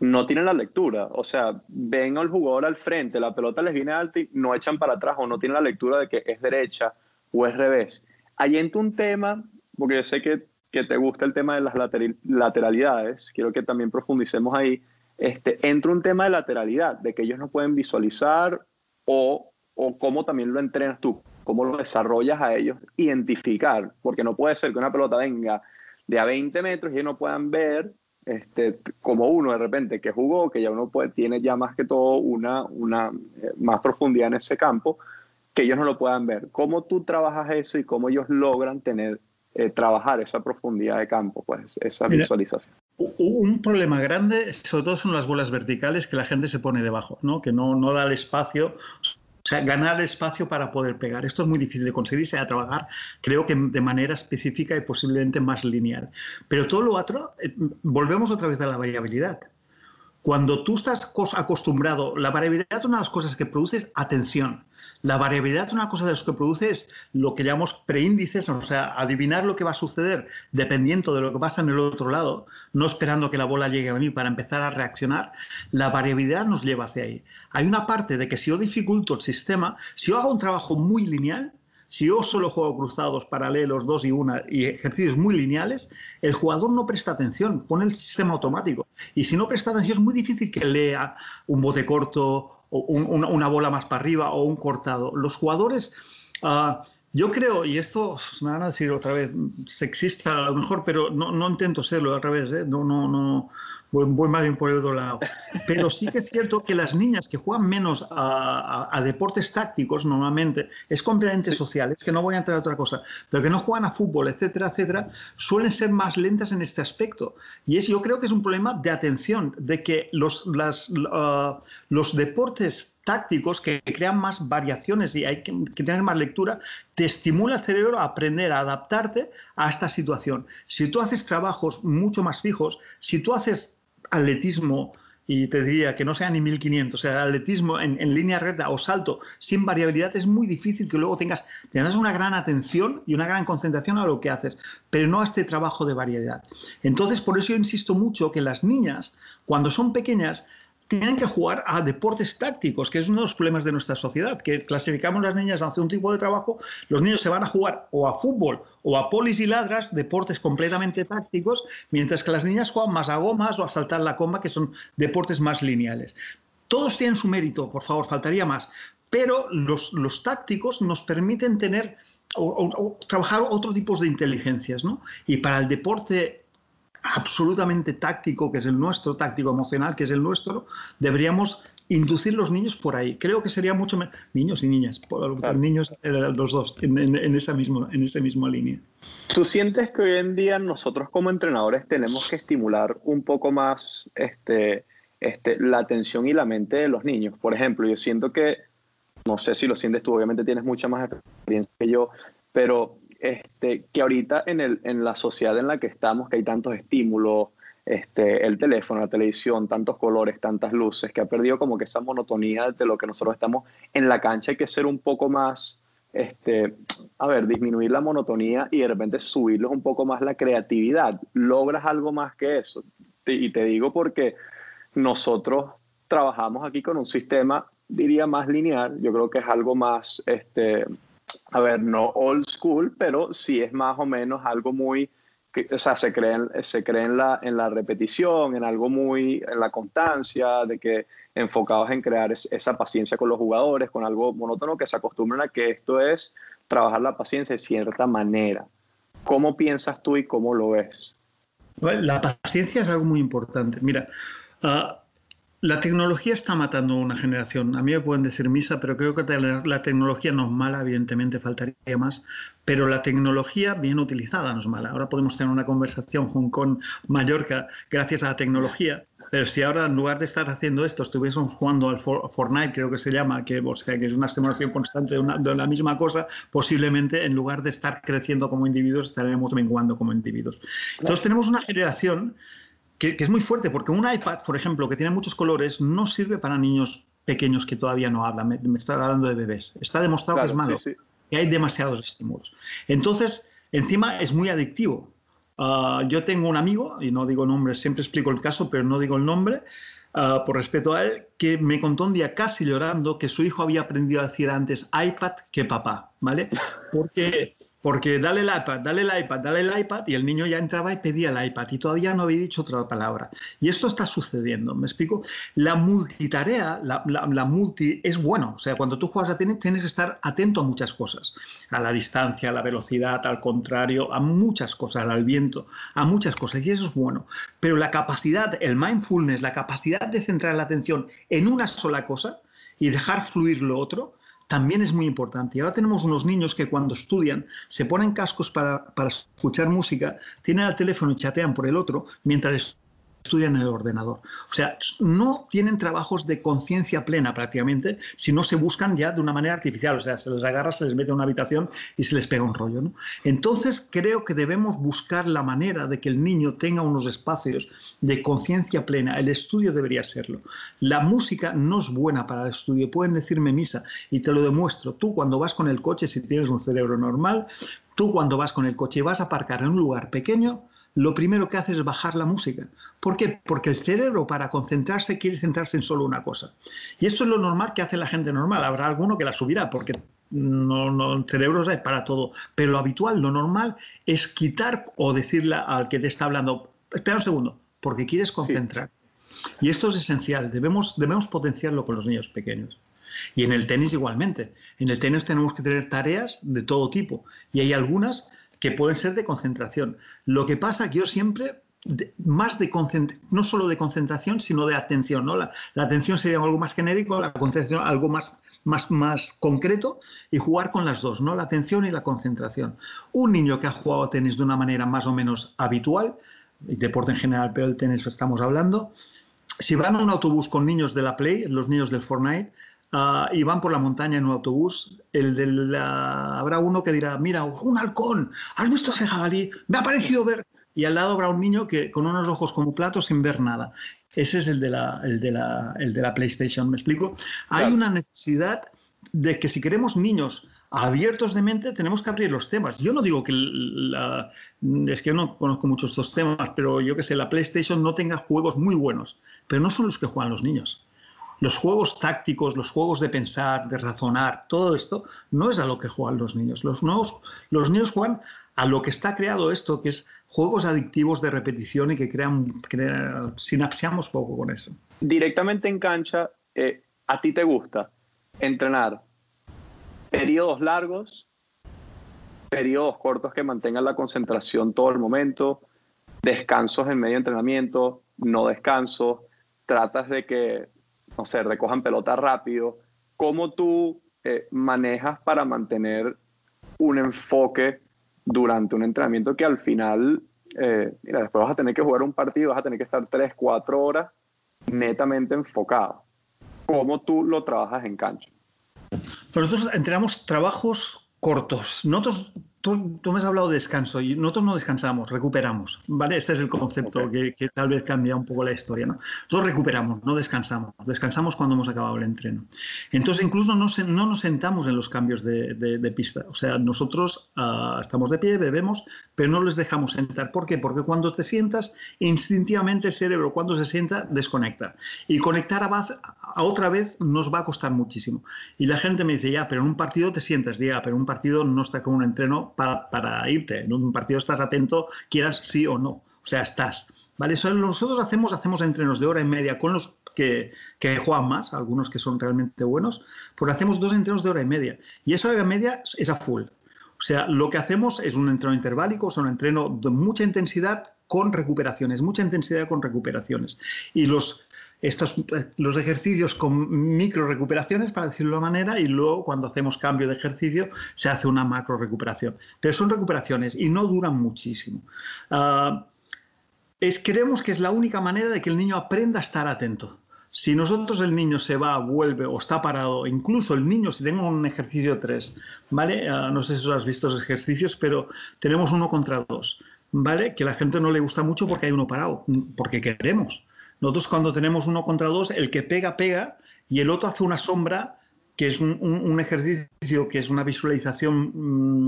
no tienen la lectura. O sea, ven al jugador al frente, la pelota les viene alta y no echan para atrás, o no tienen la lectura de que es derecha o es revés. Ahí entra un tema, porque yo sé que, que te gusta el tema de las later- lateralidades, quiero que también profundicemos ahí. Este, entra un tema de lateralidad, de que ellos no pueden visualizar, o, o cómo también lo entrenas tú, cómo lo desarrollas a ellos, identificar, porque no puede ser que una pelota venga de a veinte metros y no puedan ver, este, como uno de repente que jugó, que ya uno puede, tiene ya más que todo una, una más profundidad en ese campo, que ellos no lo puedan ver. ¿Cómo tú trabajas eso y cómo ellos logran tener, eh, trabajar esa profundidad de campo, pues, esa Mira. visualización? Un problema grande, sobre todo, son las bolas verticales, que la gente se pone debajo, ¿no? Que no, no da el espacio. O sea, ganar espacio para poder pegar. Esto es muy difícil de conseguir y se va a trabajar, creo que de manera específica y posiblemente más lineal. Pero todo lo otro, eh, volvemos otra vez a la variabilidad. Cuando tú estás acostumbrado, la variabilidad es una de las cosas que produces atención. La variabilidad es una cosa de las que produce es lo que llamamos preíndices, o sea, adivinar lo que va a suceder dependiendo de lo que pasa en el otro lado, no esperando que la bola llegue a mí para empezar a reaccionar. La variabilidad nos lleva hacia ahí. Hay una parte de que si yo dificulto el sistema, si yo hago un trabajo muy lineal, si yo solo juego cruzados, paralelos, dos y una, y ejercicios muy lineales, el jugador no presta atención, pone el sistema automático. Y si no presta atención, es muy difícil que lea un bote corto, o un, una, una bola más para arriba, o un cortado. Los jugadores, uh, yo creo, y esto me van a decir otra vez, sexista a lo mejor, pero no, no intento serlo, al revés, ¿eh? no, no, no, voy, voy más bien por el otro lado. Pero sí que es cierto que las niñas que juegan menos a, a, a deportes tácticos normalmente, es completamente social, es que no voy a entrar a otra cosa, pero que no juegan a fútbol, etcétera, etcétera, suelen ser más lentas en este aspecto. Y es, yo creo que es un problema de atención, de que los, las, uh, los deportes tácticos que crean más variaciones y hay que, que tener más lectura, te estimula el cerebro a aprender, a adaptarte a esta situación. Si tú haces trabajos mucho más fijos, si tú haces atletismo, y te diría que no sea ni mil quinientos, o sea, atletismo en, en línea recta o salto sin variabilidad, es muy difícil que luego tengas, tengas una gran atención y una gran concentración a lo que haces, pero no a este trabajo de variedad. Entonces, por eso yo insisto mucho que las niñas, cuando son pequeñas, tienen que jugar a deportes tácticos, que es uno de los problemas de nuestra sociedad, que clasificamos las niñas hacia un tipo de trabajo, los niños se van a jugar o a fútbol o a polis y ladras, deportes completamente tácticos, mientras que las niñas juegan más a gomas o a saltar la comba, que son deportes más lineales. Todos tienen su mérito, por favor, faltaría más, pero los, los tácticos nos permiten tener o, o, o trabajar otro tipo de inteligencias, ¿no? Y para el deporte absolutamente táctico, que es el nuestro, táctico emocional, que es el nuestro, deberíamos inducir los niños por ahí. Creo que sería mucho mejor, niños y niñas, claro. niños eh, los dos, en, en, en, esa misma, en esa misma línea. ¿Tú sientes que hoy en día nosotros como entrenadores tenemos que estimular un poco más este, este, la atención y la mente de los niños? Por ejemplo, yo siento que, no sé si lo sientes tú, obviamente tienes mucha más experiencia que yo, pero... Este, que ahorita en, el, en la sociedad en la que estamos, que hay tantos estímulos, este, el teléfono, la televisión, tantos colores, tantas luces, que ha perdido como que esa monotonía de lo que nosotros estamos en la cancha. Hay que ser un poco más, este, a ver, disminuir la monotonía y de repente subirles un poco más la creatividad. Logras algo más que eso. Y te digo porque nosotros trabajamos aquí con un sistema, diría, más lineal. Yo creo que es algo más... Este, a ver, no old school, pero sí es más o menos algo muy... O sea, se cree, en, se cree en, la, en la repetición, en algo muy... en la constancia, de que enfocados en crear es, esa paciencia con los jugadores, con algo monótono, que se acostumbran a que esto es trabajar la paciencia de cierta manera. ¿Cómo piensas tú y cómo lo ves? La paciencia es algo muy importante. Mira, uh, La tecnología está matando a una generación. A mí me pueden decir misa, pero creo que la tecnología no es mala, evidentemente faltaría más, pero la tecnología bien utilizada no es mala. Ahora podemos tener una conversación Hong Kong-Mallorca gracias a la tecnología, pero si ahora en lugar de estar haciendo esto estuviésemos jugando al For Fortnite, creo que se llama, que, o sea, que es una estimulación constante de, una, de la misma cosa, posiblemente en lugar de estar creciendo como individuos estaremos menguando como individuos. Entonces tenemos una generación... Que, que es muy fuerte, porque un iPad, por ejemplo, que tiene muchos colores, no sirve para niños pequeños que todavía no hablan. Me, me está hablando de bebés. Está demostrado claro, que es malo, sí, sí. que hay demasiados estímulos. Entonces, encima es muy adictivo. Uh, yo tengo un amigo, y no digo nombre, siempre explico el caso, pero no digo el nombre, uh, por respeto a él, que me contó un día casi llorando que su hijo había aprendido a decir antes iPad que papá, ¿vale? Porque... Porque dale el iPad, dale el iPad, dale el iPad, y el niño ya entraba y pedía el iPad, y todavía no había dicho otra palabra. Y esto está sucediendo, ¿me explico? La multitarea, la, la, la multi, es bueno. O sea, cuando tú juegas a tenis, tienes que estar atento a muchas cosas. A la distancia, a la velocidad, al contrario, a muchas cosas, al viento, a muchas cosas, y eso es bueno. Pero la capacidad, el mindfulness, la capacidad de centrar la atención en una sola cosa y dejar fluir lo otro, también es muy importante. Y ahora tenemos unos niños que cuando estudian se ponen cascos para, para escuchar música, tienen el teléfono y chatean por el otro mientras estudian en el ordenador. O sea, no tienen trabajos de conciencia plena prácticamente, si no se buscan ya de una manera artificial. O sea, se les agarra, se les mete en una habitación y se les pega un rollo, ¿no? Entonces, creo que debemos buscar la manera de que el niño tenga unos espacios de conciencia plena. El estudio debería serlo. La música no es buena para el estudio. Pueden decirme misa y te lo demuestro. Tú, cuando vas con el coche, si tienes un cerebro normal, tú cuando vas con el coche y vas a aparcar en un lugar pequeño, lo primero que hace es bajar la música. ¿Por qué? Porque el cerebro, para concentrarse, quiere centrarse en solo una cosa. Y esto es lo normal que hace la gente normal. Habrá alguno que la subirá, porque no, no, cerebros hay para todo. Pero lo habitual, lo normal, es quitar o decirle al que te está hablando, espera un segundo, porque quieres concentrar. Sí. Y esto es esencial. Debemos, debemos potenciarlo con los niños pequeños. Y en el tenis igualmente. En el tenis tenemos que tener tareas de todo tipo. Y hay algunas que pueden ser de concentración. Lo que pasa que yo siempre, de, más de no solo de concentración, sino de atención, ¿no? La, la atención sería algo más genérico, la concentración algo más, más, más concreto, y jugar con las dos, ¿no? La atención y la concentración. Un niño que ha jugado tenis de una manera más o menos habitual, y deporte en general, pero el tenis estamos hablando, si van a un autobús con niños de la Play, los niños del Fortnite, Uh, y van por la montaña en un autobús, el de la... habrá uno que dirá, mira, un halcón, ¿has visto ese jabalí? Me ha parecido ver. Y al lado habrá un niño que con unos ojos como platos sin ver nada. Ese es el de la, el de la, el de la PlayStation, ¿me explico? Claro. Hay una necesidad de que si queremos niños abiertos de mente, tenemos que abrir los temas. Yo no digo que la, es que no conozco muchos estos temas, pero yo que sé, la PlayStation no tenga juegos muy buenos, pero no son los que juegan los niños. Los juegos tácticos, los juegos de pensar, de razonar, todo esto no es a lo que juegan los niños. Los, nuevos, los niños juegan a lo que está creado esto, que es juegos adictivos de repetición y que crean, crean sinapsiamos poco con eso. Directamente en cancha, eh, ¿a ti te gusta entrenar periodos largos, periodos cortos que mantengan la concentración todo el momento, descansos en medio de entrenamiento, no descansos, tratas de que no sé, recojan pelota rápido? ¿Cómo tú eh, manejas para mantener un enfoque durante un entrenamiento que al final, eh, mira, después vas a tener que jugar un partido, vas a tener que estar tres, cuatro horas netamente enfocado? ¿Cómo tú lo trabajas en cancha? Pero nosotros entrenamos trabajos cortos. Nosotros... Tú, tú me has hablado de descanso y nosotros no descansamos, recuperamos, ¿vale? Este es el concepto okay. que, que tal vez cambia un poco la historia, ¿no? Nosotros recuperamos, no descansamos. Descansamos cuando hemos acabado el entreno. Entonces, incluso no, se, no nos sentamos en los cambios de, de, de pista. O sea, nosotros uh, estamos de pie, bebemos, pero no les dejamos sentar. ¿Por qué? Porque cuando te sientas, instintivamente el cerebro, cuando se sienta, desconecta. Y conectar a, baz, a otra vez nos va a costar muchísimo. Y la gente me dice, ya, pero en un partido te sientas, ya, pero en un partido no está con un entreno Para, para irte. En un partido estás atento, quieras sí o no. O sea, estás. ¿Vale? Eso nosotros hacemos, hacemos entrenos de hora y media con los que, que juegan más, algunos que son realmente buenos, pues hacemos dos entrenos de hora y media. Y esa hora y media es a full. O sea, lo que hacemos es un entreno interválico, es un entreno de mucha intensidad con recuperaciones, mucha intensidad con recuperaciones. Y los estos, los ejercicios con micro recuperaciones, para decirlo de una manera, y luego cuando hacemos cambio de ejercicio se hace una macro recuperación. Pero son recuperaciones y no duran muchísimo. Uh, es, creemos que es la única manera de que el niño aprenda a estar atento. Si nosotros el niño se va, vuelve o está parado, incluso el niño, si tengo un ejercicio tres, ¿vale? Uh, no sé si os has visto los ejercicios, pero tenemos uno contra dos, ¿vale? Que a la gente no le gusta mucho porque hay uno parado, porque queremos. Nosotros cuando tenemos uno contra dos, el que pega, pega, y el otro hace una sombra, que es un, un, un ejercicio, que es una visualización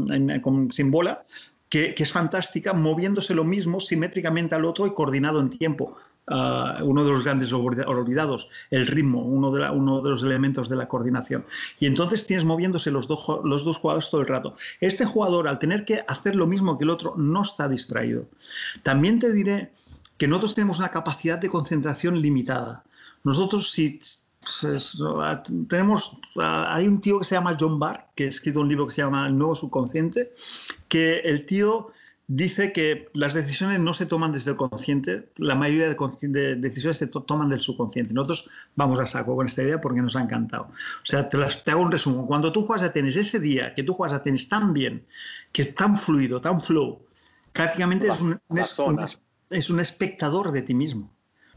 mmm, en, con, sin bola, que, que es fantástica, moviéndose lo mismo simétricamente al otro y coordinado en tiempo. Uh, uno de los grandes olvidados, el ritmo, uno de, la, uno de los elementos de la coordinación. Y entonces tienes moviéndose los, do, los dos jugadores todo el rato. Este jugador, al tener que hacer lo mismo que el otro, no está distraído. También te diré que nosotros tenemos una capacidad de concentración limitada. Nosotros si... Pues, tenemos, hay un tío que se llama John Barr, que ha escrito un libro que se llama El nuevo subconsciente, que el tío... dice que las decisiones no se toman desde el consciente, la mayoría de, de decisiones se to toman del subconsciente. Nosotros vamos a saco con esta idea porque nos ha encantado. O sea, te, las, te hago un resumen. Cuando tú juegas a tenis, ese día que tú juegas a tenis tan bien, que es tan fluido, tan flow, prácticamente la, es, un, es, un, es un espectador de ti mismo.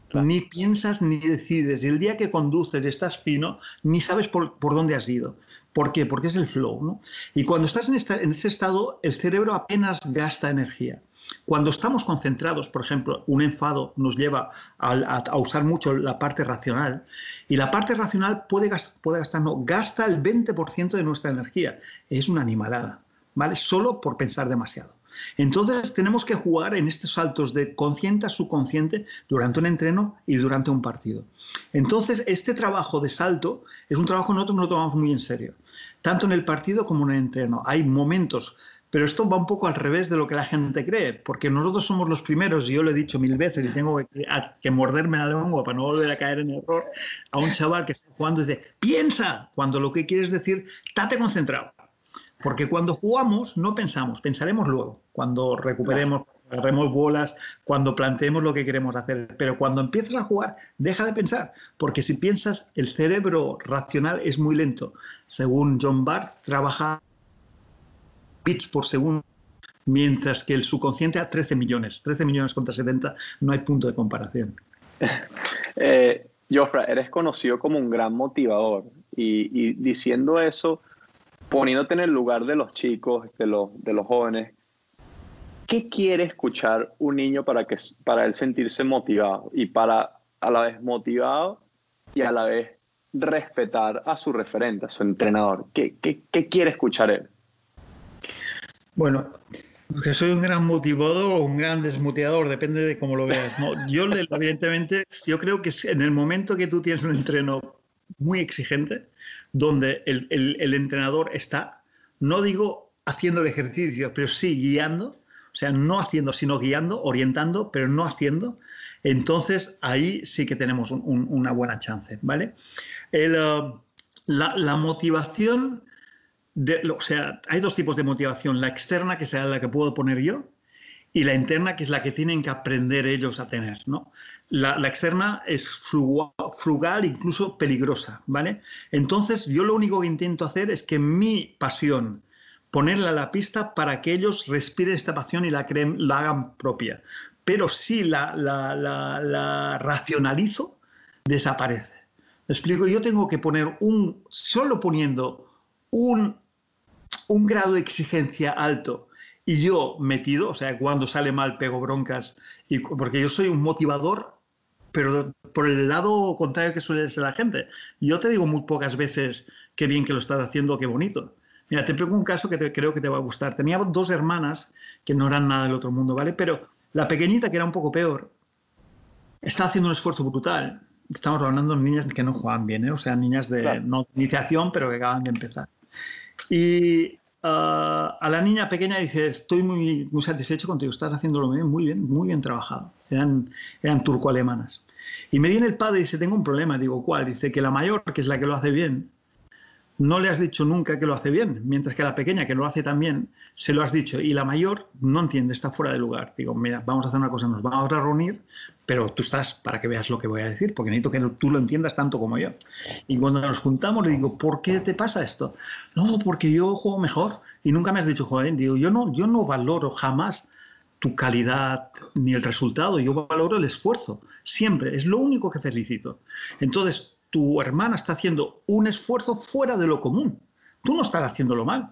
Claro. Ni piensas ni decides. Y el día que conduces estás fino, ni sabes por, por dónde has ido. ¿Por qué? Porque es el flow, ¿no? Y cuando estás en, esta, en este estado, el cerebro apenas gasta energía. Cuando estamos concentrados, por ejemplo, un enfado nos lleva a, a, a usar mucho la parte racional, y la parte racional puede, gast, puede gastar, no, gasta el veinte por ciento de nuestra energía. Es una animalada, ¿vale? Solo por pensar demasiado. Entonces tenemos que jugar en estos saltos de consciente a subconsciente durante un entreno y durante un partido. Entonces este trabajo de salto es un trabajo que nosotros no lo tomamos muy en serio, tanto en el partido como en el entreno. Hay momentos, pero esto va un poco al revés de lo que la gente cree, porque nosotros somos los primeros, y yo lo he dicho mil veces y tengo que, a, que morderme la lengua para no volver a caer en error, a un chaval que está jugando y dice, piensa, cuando lo que quieres decir, estate concentrado. Porque cuando jugamos no pensamos, pensaremos luego, cuando recuperemos, agarremos bolas, cuando planteemos lo que queremos hacer. Pero cuando empiezas a jugar, deja de pensar, porque si piensas, el cerebro racional es muy lento. Según John Barr, trabaja bits por segundo, mientras que el subconsciente a trece millones. trece millones contra setenta, no hay punto de comparación. eh, Jofre, eres conocido como un gran motivador y, y diciendo eso... poniéndote en el lugar de los chicos, de los, de los jóvenes, ¿qué quiere escuchar un niño para, que, para él sentirse motivado? Y para a la vez motivado y a la vez respetar a su referente, a su entrenador. ¿Qué, qué, qué quiere escuchar él? Bueno, que soy un gran motivador o un gran desmotivador, depende de cómo lo veas, ¿no? Yo, evidentemente, yo creo que en el momento que tú tienes un entreno muy exigente, donde el, el, el entrenador está, no digo haciendo el ejercicio, pero sí guiando, o sea, no haciendo, sino guiando, orientando, pero no haciendo, entonces ahí sí que tenemos un, un, una buena chance, ¿vale? El, uh, la, la motivación, de, o sea, hay dos tipos de motivación, la externa, que sea la que puedo poner yo, y la interna, que es la que tienen que aprender ellos a tener, ¿no? La, la externa es frugal, incluso peligrosa, ¿vale? Entonces, yo lo único que intento hacer es que mi pasión, ponerla a la pista para que ellos respiren esta pasión y la, creen, la hagan propia. Pero si la, la, la, la racionalizo, desaparece. ¿Me explico? Yo tengo que poner un... Solo poniendo un, un grado de exigencia alto y yo metido, o sea, cuando sale mal pego broncas, y, porque yo soy un motivador, pero por el lado contrario que suele ser la gente. Yo te digo muy pocas veces qué bien que lo estás haciendo, qué bonito. Mira, te pongo un caso que te, creo que te va a gustar. Tenía dos hermanas que no eran nada del otro mundo, ¿vale? Pero la pequeñita, que era un poco peor, está haciendo un esfuerzo brutal. Estamos hablando de niñas que no juegan bien, ¿eh? O sea, niñas de, claro, no, de iniciación, pero que acaban de empezar. Y uh, a la niña pequeña dice, estoy muy, muy satisfecho contigo, estás haciéndolo bien, muy bien, muy bien trabajado. Eran, eran turco-alemanas. Y me viene el padre y dice, tengo un problema. Digo, ¿cuál? Dice que la mayor, que es la que lo hace bien, no le has dicho nunca que lo hace bien, mientras que a la pequeña, que lo hace tan bien, se lo has dicho, y la mayor no entiende, está fuera de lugar. Digo, mira, vamos a hacer una cosa, nos vamos a reunir, pero tú estás para que veas lo que voy a decir, porque necesito que tú lo entiendas tanto como yo. Y cuando nos juntamos le digo, ¿por qué te pasa esto? No, porque yo juego mejor y nunca me has dicho jugar bien. Digo, yo no, yo no valoro jamás tu calidad ni el resultado, yo valoro el esfuerzo, siempre, es lo único que felicito. Entonces, tu hermana está haciendo un esfuerzo fuera de lo común, tú no estás haciéndolo mal,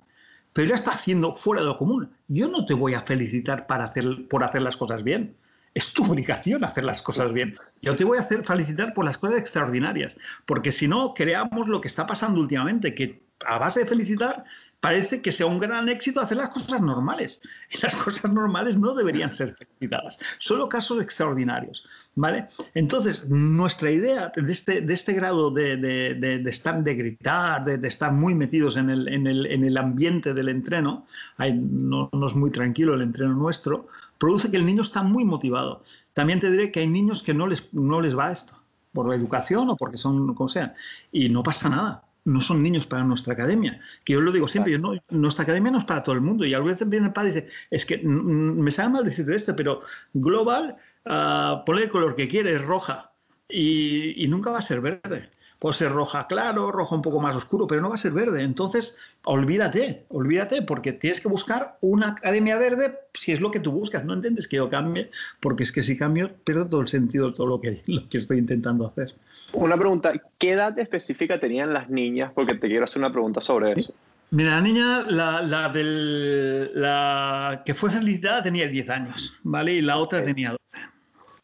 pero ella está haciendo fuera de lo común. Yo no te voy a felicitar para hacer, por hacer las cosas bien, es tu obligación hacer las cosas bien. Yo te voy a hacer felicitar por las cosas extraordinarias, porque si no, creamos lo que está pasando últimamente, que a base de felicitar parece que sea un gran éxito hacer las cosas normales. Y las cosas normales no deberían ser felicitadas, solo casos extraordinarios, ¿vale? Entonces, nuestra idea de este, de este grado de, de, de, de, estar, de gritar, de, de estar muy metidos en el, en el, en el ambiente del entreno, hay, no, no es muy tranquilo el entreno nuestro, produce que el niño está muy motivado. También te diré que hay niños que no les, no les va esto, por la educación o porque son como sean, y no pasa nada. No son niños para nuestra academia, que yo lo digo siempre, claro. yo no, nuestra academia no es para todo el mundo, y algunas veces viene el padre y dice, es que me sabe mal decirte esto, pero Global, uh, ponle el color que quieres, roja, y, y nunca va a ser verde. Puede ser roja claro, roja un poco más oscuro, pero no va a ser verde. Entonces, olvídate, olvídate, porque tienes que buscar una academia verde si es lo que tú buscas. No entiendes que yo cambie, porque es que si cambio pierdo todo el sentido de todo lo que, lo que estoy intentando hacer. Una pregunta, ¿qué edad específica tenían las niñas? Porque te quiero hacer una pregunta sobre eso. Mira, la niña, la, la, del, la que fue felicitada tenía diez años, ¿vale? Y la otra tenía doce.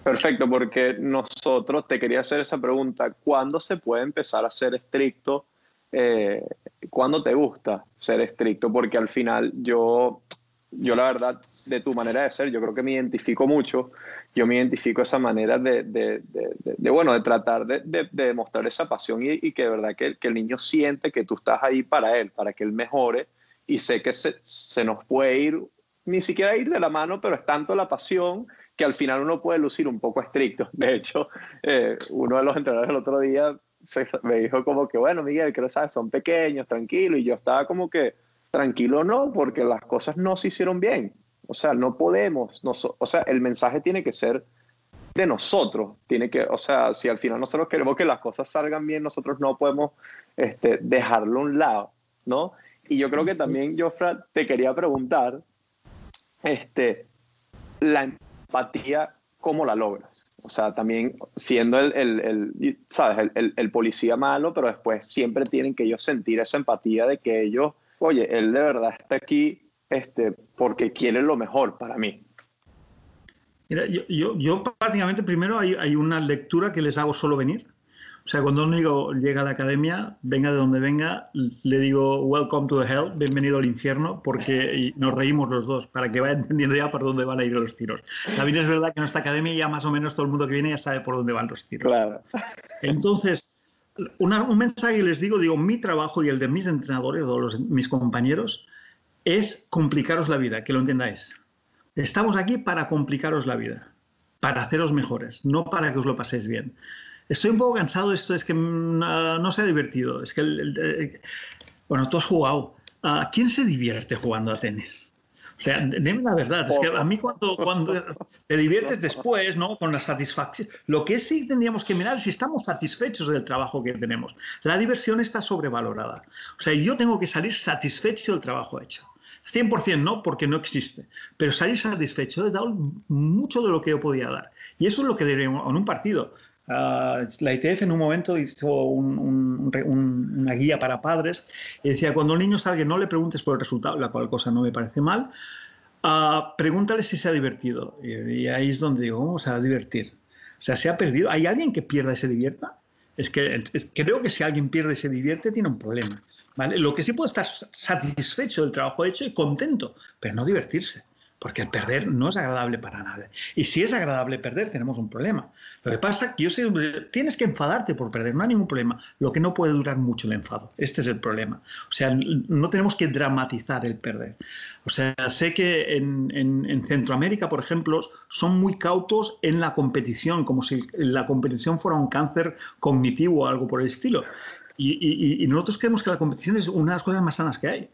Perfecto, porque nosotros, te quería hacer esa pregunta, ¿cuándo se puede empezar a ser estricto? Eh, ¿Cuándo te gusta ser estricto? Porque al final yo, yo la verdad, de tu manera de ser, yo creo que me identifico mucho, yo me identifico esa manera de, de, de, de, de bueno, de tratar de, de, de demostrar esa pasión y, y que de verdad que, que el niño siente que tú estás ahí para él, para que él mejore, y sé que se, se nos puede ir, ni siquiera ir de la mano, pero es tanto la pasión que al final uno puede lucir un poco estricto. De hecho, eh, uno de los entrenadores el otro día se, me dijo como que, bueno, Miguel, que lo sabes, son pequeños, tranquilo. Y yo estaba como que, tranquilo no, porque las cosas no se hicieron bien. O sea, no podemos. No so, o sea, el mensaje tiene que ser de nosotros. Tiene que, o sea, si al final nosotros queremos que las cosas salgan bien, nosotros no podemos este, dejarlo a un lado, ¿no? Y yo creo que también, Jofre, te quería preguntar, este, la empatía, ¿cómo la logras? O sea, también siendo el, el, el ¿sabes? El, el, el policía malo, pero después siempre tienen que ellos sentir esa empatía de que ellos, oye, él de verdad está aquí este, porque quiere lo mejor para mí. Mira, yo, yo, yo prácticamente primero hay, hay una lectura que les hago solo venir. O sea, cuando uno digo, llega a la academia, venga de donde venga, le digo welcome to the hell, bienvenido al infierno, porque nos reímos los dos, para que vaya entendiendo ya por dónde van a ir los tiros. También es verdad que en nuestra academia ya más o menos todo el mundo que viene ya sabe por dónde van los tiros. Claro. Entonces, una, un mensaje que les digo, digo, mi trabajo y el de mis entrenadores, o los, mis compañeros, es complicaros la vida, que lo entendáis. Estamos aquí para complicaros la vida, para haceros mejores, no para que os lo paséis bien. Estoy un poco cansado de esto, es que no, no se ha divertido. Es que el, el, el, bueno, tú has jugado. ¿A quién se divierte jugando a tenis? O sea, dime la verdad. Es que a mí cuando, cuando te diviertes después, ¿no? Con la satisfacción. Lo que sí tendríamos que mirar es si estamos satisfechos del trabajo que tenemos. La diversión está sobrevalorada. O sea, yo tengo que salir satisfecho del trabajo hecho. cien por cien no, porque no existe. Pero salir satisfecho, he dado mucho de lo que yo podía dar. Y eso es lo que deberíamos en un partido. Uh, la I T F en un momento hizo un, un, un, una guía para padres y decía, cuando el niño salga no le preguntes por el resultado, la cual cosa no me parece mal, uh, pregúntale si se ha divertido, y, y ahí es donde digo, ¿cómo se va a divertir? O sea, ¿se ha perdido? ¿Hay alguien que pierda y se divierta? Es que es, creo que si alguien pierde y se divierte tiene un problema, ¿vale? Lo que sí puede estar satisfecho del trabajo hecho y contento, pero no divertirse. Porque el perder no es agradable para nadie. Y si es agradable perder, tenemos un problema. Lo que pasa es que yo sé, tienes que enfadarte por perder, no hay ningún problema. Lo que no puede durar mucho el enfado. Este es el problema. O sea, no tenemos que dramatizar el perder. O sea, sé que en, en, en Centroamérica, por ejemplo, son muy cautos en la competición, como si la competición fuera un cáncer cognitivo o algo por el estilo. Y, y, y nosotros creemos que la competición es una de las cosas más sanas que hay.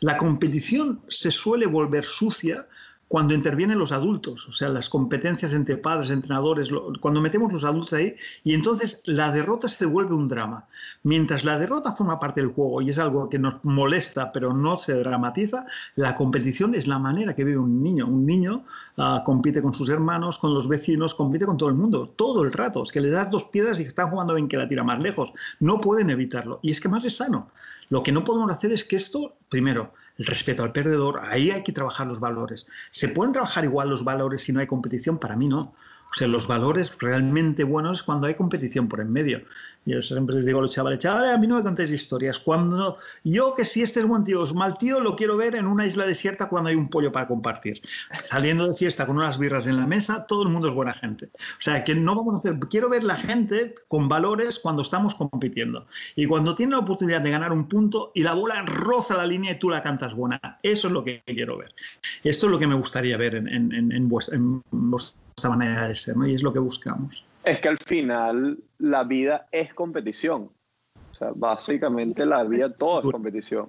La competición se suele volver sucia cuando intervienen los adultos, o sea, las competencias entre padres, entrenadores, lo, cuando metemos los adultos ahí, y entonces la derrota se vuelve un drama. Mientras la derrota forma parte del juego y es algo que nos molesta pero no se dramatiza, la competición es la manera que vive un niño. Un niño uh, compite con sus hermanos, con los vecinos, compite con todo el mundo, todo el rato. Es que le das dos piedras y están jugando a ver que la tira más lejos. No pueden evitarlo. Y es que más es sano. Lo que no podemos hacer es que esto, primero, el respeto al perdedor, ahí hay que trabajar los valores. ¿Se pueden trabajar igual los valores si no hay competición? Para mí no. O sea, los valores realmente buenos es cuando hay competición por en medio. Yo siempre les digo a los chavales, chavales, a mí no me contéis historias. Cuando yo que si este es buen tío, es mal tío, lo quiero ver en una isla desierta cuando hay un pollo para compartir. Saliendo de fiesta con unas birras en la mesa, todo el mundo es buena gente. O sea, que no vamos a hacer... Quiero ver la gente con valores cuando estamos compitiendo. Y cuando tiene la oportunidad de ganar un punto y la bola roza la línea y tú la cantas buena. Eso es lo que quiero ver. Esto es lo que me gustaría ver en, en, en, en vuestra... En vuestra esta manera de ser, ¿no? Y es lo que buscamos. Es que al final la vida es competición. O sea, básicamente la vida todo es competición.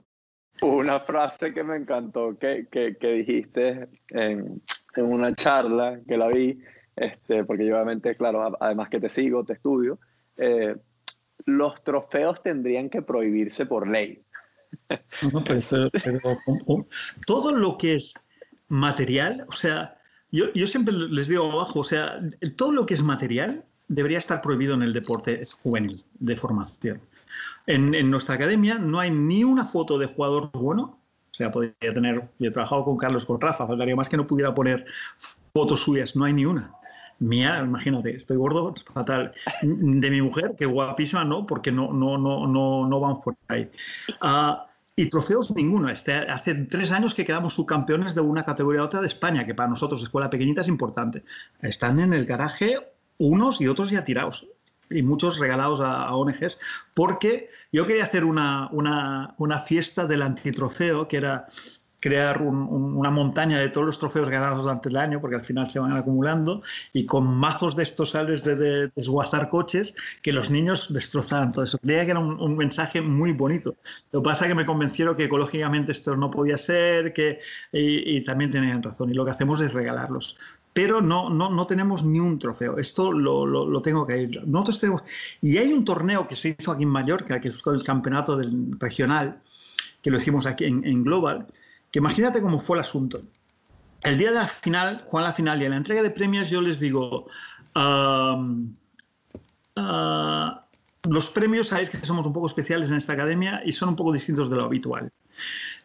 Una frase que me encantó que, que, que dijiste en, en una charla que la vi, este, porque yo obviamente, claro, además que te sigo, te estudio, eh, los trofeos tendrían que prohibirse por ley. No, pero, pero, todo lo que es material, o sea, Yo, yo siempre les digo abajo, o sea, todo lo que es material debería estar prohibido en el deporte juvenil de formación. En, en nuestra academia no hay ni una foto de jugador bueno. O sea, podría tener, yo he trabajado con Carlos, con Rafa, faltaría más que no pudiera poner fotos suyas, no hay ni una. Mía, imagínate, estoy gordo, fatal. De mi mujer, que guapísima, no, porque no, no, no, no, no vamos por ahí. Ah... Uh, Y trofeos ninguno. Este, hace tres años que quedamos subcampeones de una categoría a otra de España, que para nosotros, escuela pequeñita, es importante. Están en el garaje unos y otros ya tirados, y muchos regalados a, a O N Ges, porque yo quería hacer una, una, una fiesta del antitrofeo, que era crear un, un, una montaña de todos los trofeos ganados durante el año, porque al final se van acumulando, y con mazos de estos sales de desguazar coches que los niños destrozaban todo eso. Creía que era un, un mensaje muy bonito. Lo que pasa es que me convencieron que ecológicamente esto no podía ser, que, y, y también tenían razón, y lo que hacemos es regalarlos. Pero no, no, no tenemos ni un trofeo. Esto lo, lo, lo tengo que ir. Nosotros tenemos... Y hay un torneo que se hizo aquí en Mallorca, que fue el campeonato del regional, que lo hicimos aquí en, en Global. Imagínate cómo fue el asunto. El día de la final, Juan, la final y a la entrega de premios, yo les digo, um, uh, los premios, sabéis que somos un poco especiales en esta academia y son un poco distintos de lo habitual.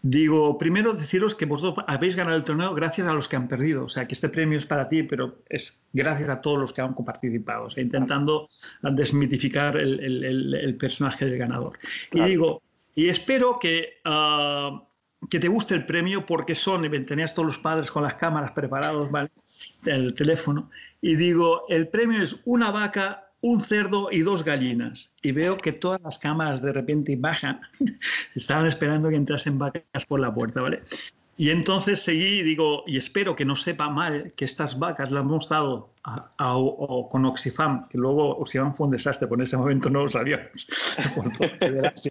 Digo, primero deciros que vosotros habéis ganado el torneo gracias a los que han perdido. O sea, que este premio es para ti, pero es gracias a todos los que han participado. O sea, intentando desmitificar el, el, el, el personaje del ganador. Claro. Y digo, y espero que... Uh, que te guste el premio porque son, y tenías todos los padres con las cámaras preparados, ¿vale? El teléfono, y digo, el premio es una vaca, un cerdo y dos gallinas. Y veo que todas las cámaras de repente bajan, estaban esperando que entrasen vacas por la puerta, ¿vale? Y entonces seguí y digo, y espero que no sepa mal que estas vacas las hemos dado a, a, a, con Oxfam, que luego Oxfam fue un desastre, por ese momento no lo sabíamos. Por todo,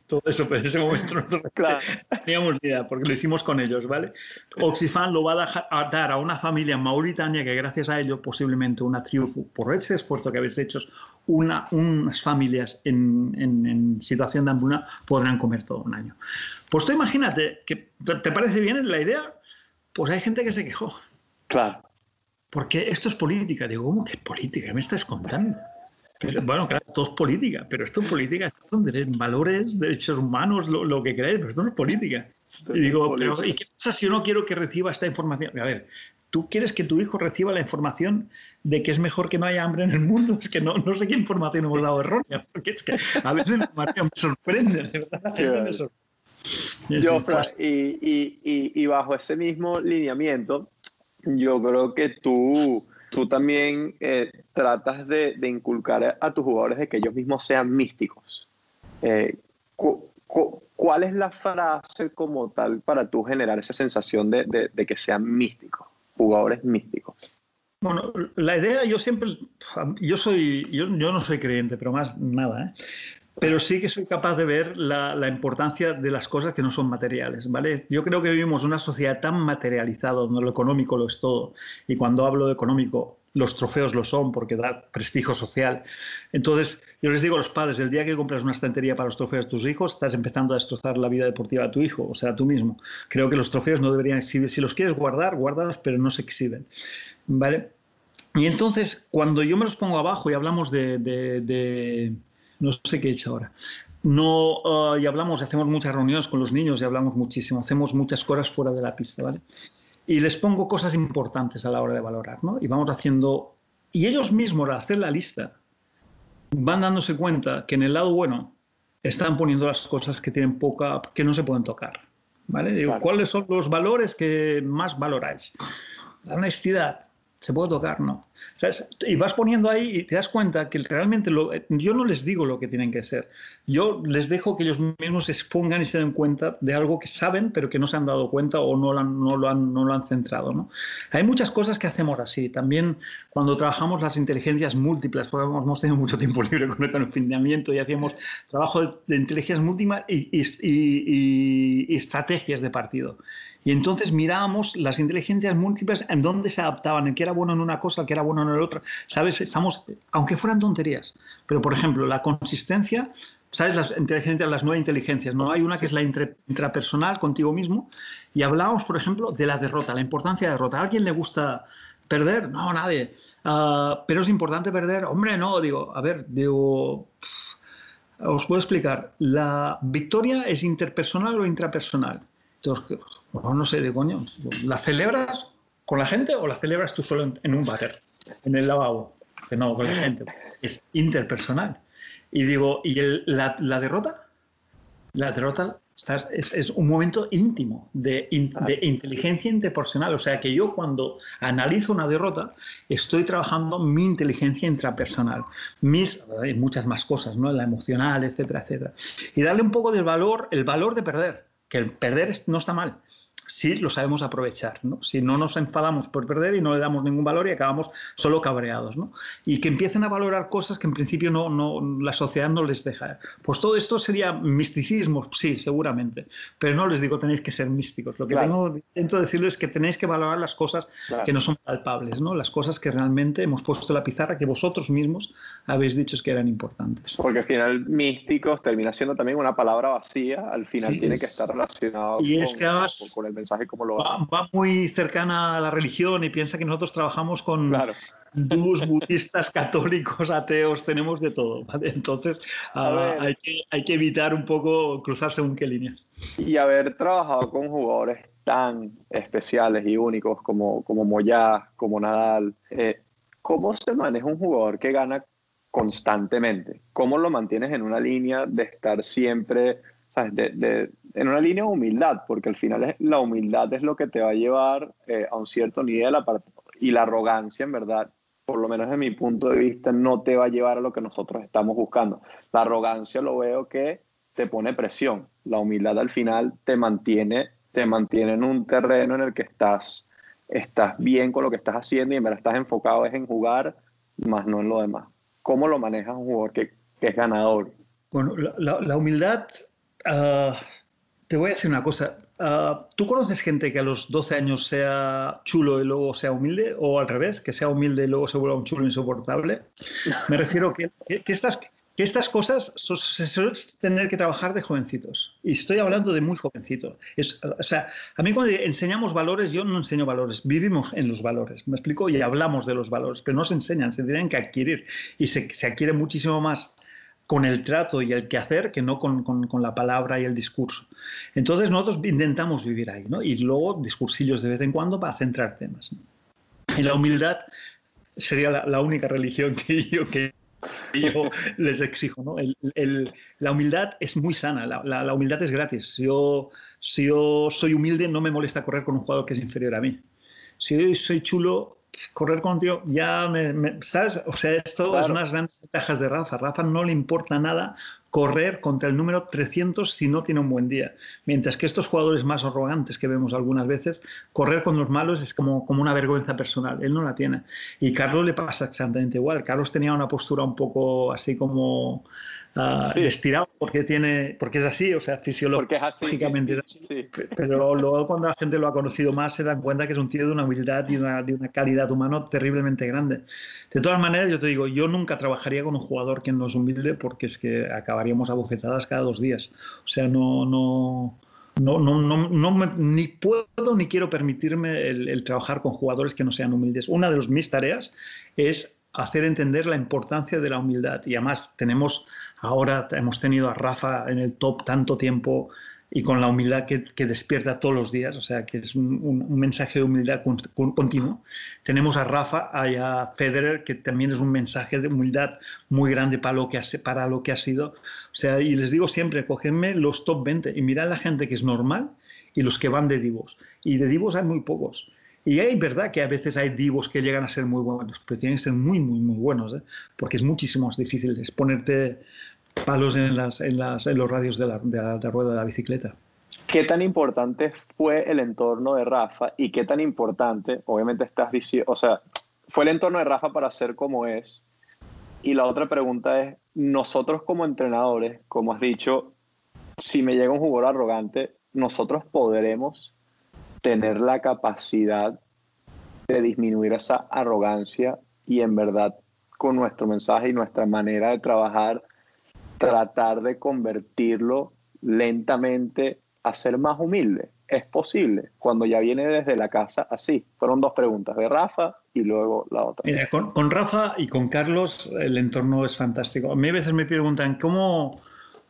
todo eso, pero en ese momento nosotros claro. Teníamos idea, porque lo hicimos con ellos, ¿vale? Oxfam lo va a, dejar, a dar a una familia en Mauritania que gracias a ello posiblemente una triunfo por ese esfuerzo que habéis hecho. Una, unas familias en, en, en situación de hambruna podrán comer todo un año. Pues tú imagínate, que te, ¿te parece bien la idea? Pues hay gente que se quejó. Claro. Porque esto es política. Digo, ¿cómo que es política? ¿Me estás contando? Pero, bueno, claro, todo es política, pero esto es política, esto son derechos, valores, derechos humanos, lo, lo que queráis, pero esto no es política. Y digo, pero ¿y qué pasa si yo no quiero que reciba esta información? A ver, ¿tú quieres que tu hijo reciba la información de que es mejor que no haya hambre en el mundo? Es que no, no sé qué información hemos dado errónea, porque es que a veces me, me sorprende, de verdad, me sorprende. Yo, Fran, y, y, y, y bajo ese mismo lineamiento, yo creo que tú, tú también eh, tratas de, de inculcar a tus jugadores de que ellos mismos sean místicos. Eh, cu, cu, ¿Cuál es la frase como tal para tú generar esa sensación de, de, de que sean místicos? Jugadores místicos. Bueno, la idea, yo siempre, yo soy, yo, yo no soy creyente, pero más nada, ¿eh? Pero sí que soy capaz de ver la, la importancia de las cosas que no son materiales, ¿vale? Yo creo que vivimos una sociedad tan materializada donde lo económico lo es todo. Y cuando hablo de económico, los trofeos lo son porque da prestigio social. Entonces, yo les digo a los padres, el día que compras una estantería para los trofeos de tus hijos, estás empezando a destrozar la vida deportiva de tu hijo, o sea, tú mismo. Creo que los trofeos no deberían exhibir. Si los quieres guardar, guárdalos, pero no se exhiben, ¿vale? Y entonces, cuando yo me los pongo abajo y hablamos de... de, de no sé qué he hecho ahora. No, uh, y hablamos, hacemos muchas reuniones con los niños y hablamos muchísimo, hacemos muchas cosas fuera de la pista, ¿vale? Y les pongo cosas importantes a la hora de valorar, ¿no? Y vamos haciendo... Y ellos mismos, al hacer la lista, van dándose cuenta que en el lado bueno están poniendo las cosas que tienen poca... que no se pueden tocar, ¿vale? Digo, claro. ¿Cuáles son los valores que más valoráis? La honestidad. ¿Se puede tocar? No. ¿Sabes? Y vas poniendo ahí y te das cuenta que realmente lo, yo no les digo lo que tienen que ser. Yo les dejo que ellos mismos se expongan y se den cuenta de algo que saben pero que no se han dado cuenta o no lo han, no lo han, no lo han centrado, ¿no? Hay muchas cosas que hacemos así. También cuando trabajamos las inteligencias múltiples, porque hemos tenido mucho tiempo libre con el confinamiento y hacíamos trabajo de, de inteligencias múltiples y, y, y, y estrategias de partido. Y entonces mirábamos las inteligencias múltiples en dónde se adaptaban, en qué era bueno en una cosa, en qué era bueno en la otra. ¿Sabes? Estamos, aunque fueran tonterías, pero por ejemplo, la consistencia, ¿sabes? Las inteligencias, las nueve inteligencias, ¿no? Hay una que es la intrapersonal contigo mismo y hablábamos, por ejemplo, de la derrota, la importancia de la derrota. ¿A alguien le gusta perder? No, nadie. Uh, pero es importante perder. Hombre, no, digo, a ver, digo... Pff, os puedo explicar. La victoria es interpersonal o intrapersonal. Entonces, bueno, no sé de coño, ¿la celebras con la gente o la celebras tú solo en, en un váter, en el lavabo? Que no, con la gente. Es interpersonal. Y digo, ¿y el, la, la derrota? La derrota estás, es, es un momento íntimo de, in, de inteligencia interpersonal. O sea que yo cuando analizo una derrota estoy trabajando mi inteligencia intrapersonal. Mis, hay muchas más cosas, ¿no? La emocional, etcétera, etcétera. Y darle un poco del valor, el valor de perder. Que el perder no está mal, si lo sabemos aprovechar, ¿no? Si no nos enfadamos por perder y no le damos ningún valor y acabamos solo cabreados, ¿no? Y que empiecen a valorar cosas que en principio no, no, la sociedad no les deja. Pues todo esto sería misticismo, sí, seguramente, pero no les digo tenéis que ser místicos. Lo que claro. tengo intento decirles es que tenéis que valorar las cosas claro. que no son palpables, ¿no? Las cosas que realmente hemos puesto en la pizarra que vosotros mismos habéis dicho que eran importantes. Porque al final místicos termina siendo también una palabra vacía, al final sí, tiene es... que estar relacionado y con, es que has... con el mensaje como lo va, va muy cercana a la religión y piensa que nosotros trabajamos con claro. hindús, budistas, católicos, ateos, tenemos de todo, ¿vale? Entonces uh, hay, que, hay que evitar un poco cruzar según qué líneas. Y haber trabajado con jugadores tan especiales y únicos como, como Moyá, como Nadal, eh, ¿cómo se maneja un jugador que gana constantemente? ¿Cómo lo mantienes en una línea de estar siempre... De, de, en una línea de humildad, porque al final es, la humildad es lo que te va a llevar eh, a un cierto nivel y la arrogancia, en verdad, por lo menos desde mi punto de vista, no te va a llevar a lo que nosotros estamos buscando. La arrogancia lo veo que te pone presión, la humildad al final te mantiene, te mantiene en un terreno en el que estás, estás bien con lo que estás haciendo y en verdad estás enfocado es en jugar, más no en lo demás. ¿Cómo lo manejas un jugador que, que es ganador? Bueno, la, la, la humildad... Uh, te voy a decir una cosa. Uh, ¿Tú conoces gente que a los doce años sea chulo y luego sea humilde? ¿O al revés, que sea humilde y luego se vuelva un chulo insoportable? Me refiero que, que, estas, que estas cosas se so, suelen so, tener que trabajar de jovencitos. Y estoy hablando de muy jovencitos. Es, o sea, a mí cuando enseñamos valores, yo no enseño valores. Vivimos en los valores, ¿me explico? Y hablamos de los valores, pero no se enseñan, se tienen que adquirir. Y se, se adquiere muchísimo más con el trato y el quehacer, que no con, con, con la palabra y el discurso. Entonces nosotros intentamos vivir ahí, ¿no? Y luego discursillos de vez en cuando para centrar temas, ¿no? Y la humildad sería la, la única religión que yo, que yo les exijo, ¿no? El, el, la humildad es muy sana, la, la, la humildad es gratis. Yo, si yo soy humilde, no me molesta correr con un jugador que es inferior a mí. Si yo soy chulo... Correr contigo, ya me, me, ¿sabes? O sea, esto claro. es unas grandes ventajas de Rafa. Rafa no le importa nada correr contra el número trescientos si no tiene un buen día. Mientras que estos jugadores más arrogantes que vemos algunas veces, correr con los malos es como, como una vergüenza personal. Él no la tiene. Y Carlos le pasa exactamente igual. Carlos tenía una postura un poco así como... uh, sí. estirado porque tiene, porque es así, o sea, fisiológicamente es así. Sí. Pero luego cuando la gente lo ha conocido más se dan cuenta que es un tío de una humildad y una, de una calidad humana terriblemente grande. De todas maneras, yo te digo, yo nunca trabajaría con un jugador que no es humilde porque es que acabaríamos a bofetadas cada dos días. O sea, no... no No, no, no, no me, ni puedo ni quiero permitirme el, el trabajar con jugadores que no sean humildes. Una de los, mis tareas es hacer entender la importancia de la humildad. Y además tenemos ahora, hemos tenido a Rafa en el top tanto tiempo y con la humildad que, que despierta todos los días, o sea, que es un, un, un mensaje de humildad con, con, continuo. Tenemos a Rafa, a, a Federer, que también es un mensaje de humildad muy grande para lo que ha, para lo que ha sido. O sea, y les digo siempre, cogedme los top veinte y mirad la gente que es normal y los que van de divos. Y de divos hay muy pocos. Y es verdad que a veces hay divos que llegan a ser muy buenos, pero tienen que ser muy, muy, muy buenos, ¿eh? Porque es muchísimo más difícil ponerte palos en, las, en, las, en los radios de la, de, la, de la rueda de la bicicleta. ¿Qué tan importante fue el entorno de Rafa y qué tan importante, obviamente estás diciendo, o sea, fue el entorno de Rafa para ser como es? Y la otra pregunta es, nosotros como entrenadores, como has dicho, si me llega un jugador arrogante, ¿nosotros podremos tener la capacidad de disminuir esa arrogancia y en verdad con nuestro mensaje y nuestra manera de trabajar tratar de convertirlo lentamente a ser más humilde? ¿Es posible cuando ya viene desde la casa así? Fueron dos preguntas, de Rafa y luego la otra. Mira, con, con Rafa y con Carlos el entorno es fantástico. A mí a veces me preguntan, ¿cómo,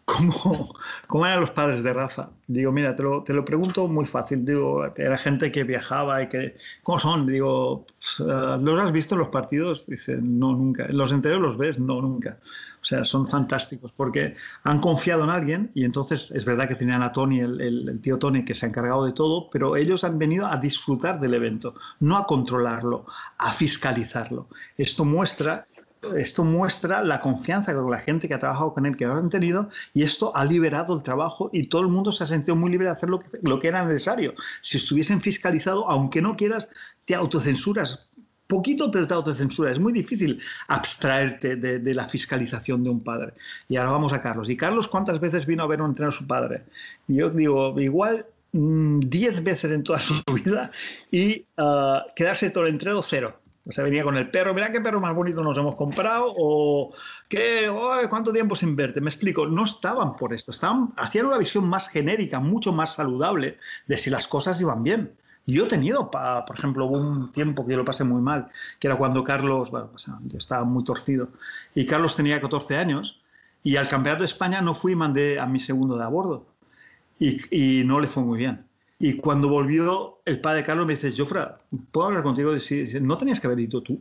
cómo, cómo eran los padres de Rafa? Digo, mira, te lo, te lo pregunto muy fácil. Digo, era gente que viajaba y que... ¿Cómo son? Digo, ¿los has visto en los partidos? Dice, no, nunca. ¿Los enteros los ves? No, nunca. O sea, son fantásticos porque han confiado en alguien y entonces es verdad que tenían a Tony, el, el, el tío Tony, que se ha encargado de todo, pero ellos han venido a disfrutar del evento, no a controlarlo, a fiscalizarlo. Esto muestra, esto muestra la confianza con la gente que ha trabajado con él, que lo han tenido, y esto ha liberado el trabajo y todo el mundo se ha sentido muy libre de hacer lo que, lo que era necesario. Si estuviesen fiscalizados, aunque no quieras, te autocensuras. Poquito, pero de censura. Es muy difícil abstraerte de, de la fiscalización de un padre. Y ahora vamos a Carlos. ¿Y Carlos cuántas veces vino a ver un entreno a su padre? Y yo digo, igual mmm, diez veces en toda su vida y uh, quedarse todo el entreno cero. O sea, venía con el perro, mira qué perro más bonito nos hemos comprado, o qué, oh, cuánto tiempo sin verte. Me explico, no estaban por esto. Estaban, hacían una visión más genérica, mucho más saludable de si las cosas iban bien. Yo he tenido, por ejemplo, un tiempo que yo lo pasé muy mal, que era cuando Carlos, bueno, yo estaba muy torcido, y Carlos tenía catorce años, y al Campeonato de España no fui y mandé a mi segundo de a bordo, y, y no le fue muy bien. Y cuando volvió el padre de Carlos me dice, Jofre, ¿puedo hablar contigo? Dice, no tenías que haber ido tú.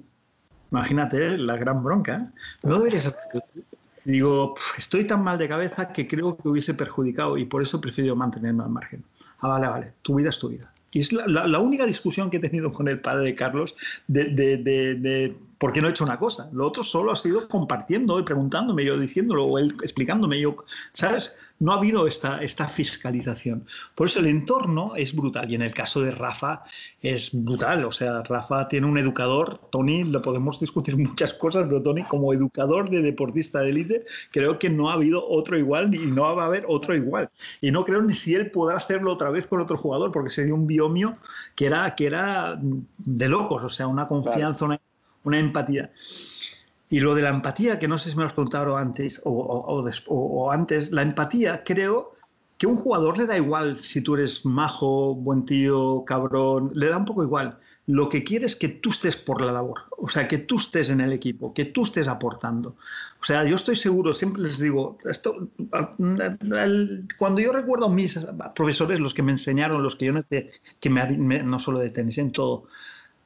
Imagínate la gran bronca, ¿eh? No deberías haber ido tú. Digo, estoy tan mal de cabeza que creo que hubiese perjudicado, y por eso prefiero mantenerme al margen. Ah, vale, vale, tu vida es tu vida. Y es la, la, la única discusión que he tenido con el padre de Carlos de, de, de, de por qué no he hecho una cosa. Lo otro solo ha sido compartiendo y preguntándome, yo diciéndolo, o él explicándome. Yo, ¿sabes? No ha habido esta, esta fiscalización. Por eso el entorno es brutal. Y en el caso de Rafa es brutal. O sea, Rafa tiene un educador. Tony, lo podemos discutir muchas cosas, pero Tony, como educador de deportista de élite, creo que no ha habido otro igual y no va a haber otro igual. Y no creo ni si él podrá hacerlo otra vez con otro jugador, porque se dio un biomio que era, que era de locos. O sea, una confianza, una, una empatía. Y lo de la empatía, que no sé si me lo has preguntado antes o, o, o, o antes, la empatía, creo que a un jugador le da igual si tú eres majo, buen tío, cabrón, le da un poco igual. Lo que quiere es que tú estés por la labor, o sea, que tú estés en el equipo, que tú estés aportando. O sea, yo estoy seguro, siempre les digo, esto, el, cuando yo recuerdo a mis profesores, los que me enseñaron, los que yo no, que me, me, no solo de tenis, en todo,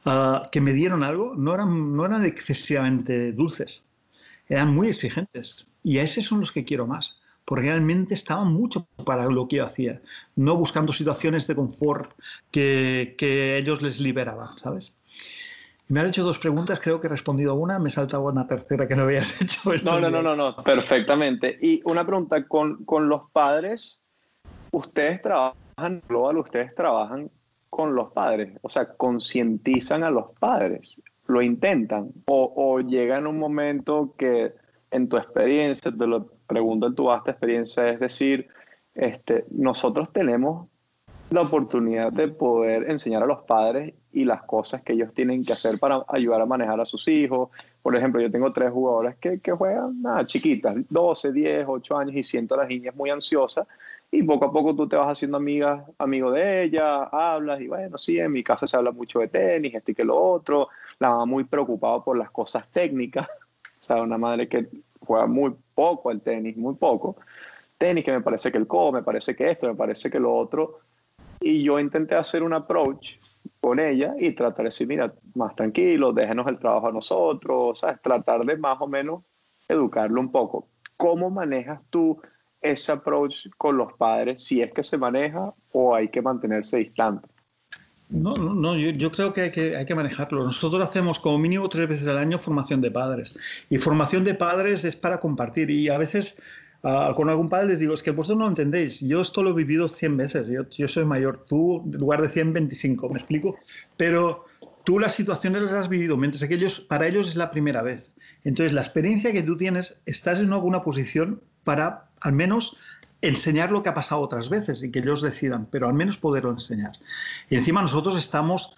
Uh, que me dieron algo, no eran, no eran excesivamente dulces, eran muy exigentes, y a esos son los que quiero más, porque realmente estaban mucho para lo que yo hacía, no buscando situaciones de confort que, que ellos les liberaban, ¿sabes? Me has hecho dos preguntas, creo que he respondido a una, me he saltado una tercera que no habías hecho. No, no, no, no, no, perfectamente. Y una pregunta, con, con los padres, ustedes trabajan global, ustedes trabajan con los padres, o sea, concientizan a los padres, lo intentan, o, o llega en un momento que en tu experiencia, de lo, pregunto en tu vasta experiencia, es decir, este, nosotros tenemos la oportunidad de poder enseñar a los padres y las cosas que ellos tienen que hacer para ayudar a manejar a sus hijos. Por ejemplo, yo tengo tres jugadoras que, que juegan nada, chiquitas, doce, diez, ocho años, y siento a las niñas muy ansiosas, y poco a poco tú te vas haciendo amiga, amigo de ellas, hablas, y bueno, sí, en mi casa se habla mucho de tenis, este que lo otro, la mamá muy preocupada por las cosas técnicas, o sea, una madre que juega muy poco al tenis, muy poco, tenis que me parece que el codo, me parece que esto, me parece que lo otro, y yo intenté hacer un approach con ella y tratar de decir, mira, más tranquilo, déjenos el trabajo a nosotros, ¿sabes? Tratar de más o menos educarlo un poco. ¿Cómo manejas tú ese approach con los padres, si es que se maneja o hay que mantenerse distante? No, no, no yo, yo creo que hay, que hay que manejarlo. Nosotros hacemos como mínimo tres veces al año formación de padres. Y formación de padres es para compartir, y a veces... Uh, con algún padre les digo, es que vosotros no lo entendéis, yo esto lo he vivido cien veces, yo, yo soy mayor, tú en lugar de cien, veinticinco, ¿me explico? Pero tú las situaciones las has vivido, mientras que ellos, para ellos es la primera vez. Entonces la experiencia que tú tienes, estás en alguna posición para al menos enseñar lo que ha pasado otras veces y que ellos decidan, pero al menos poderlo enseñar. Y encima nosotros estamos...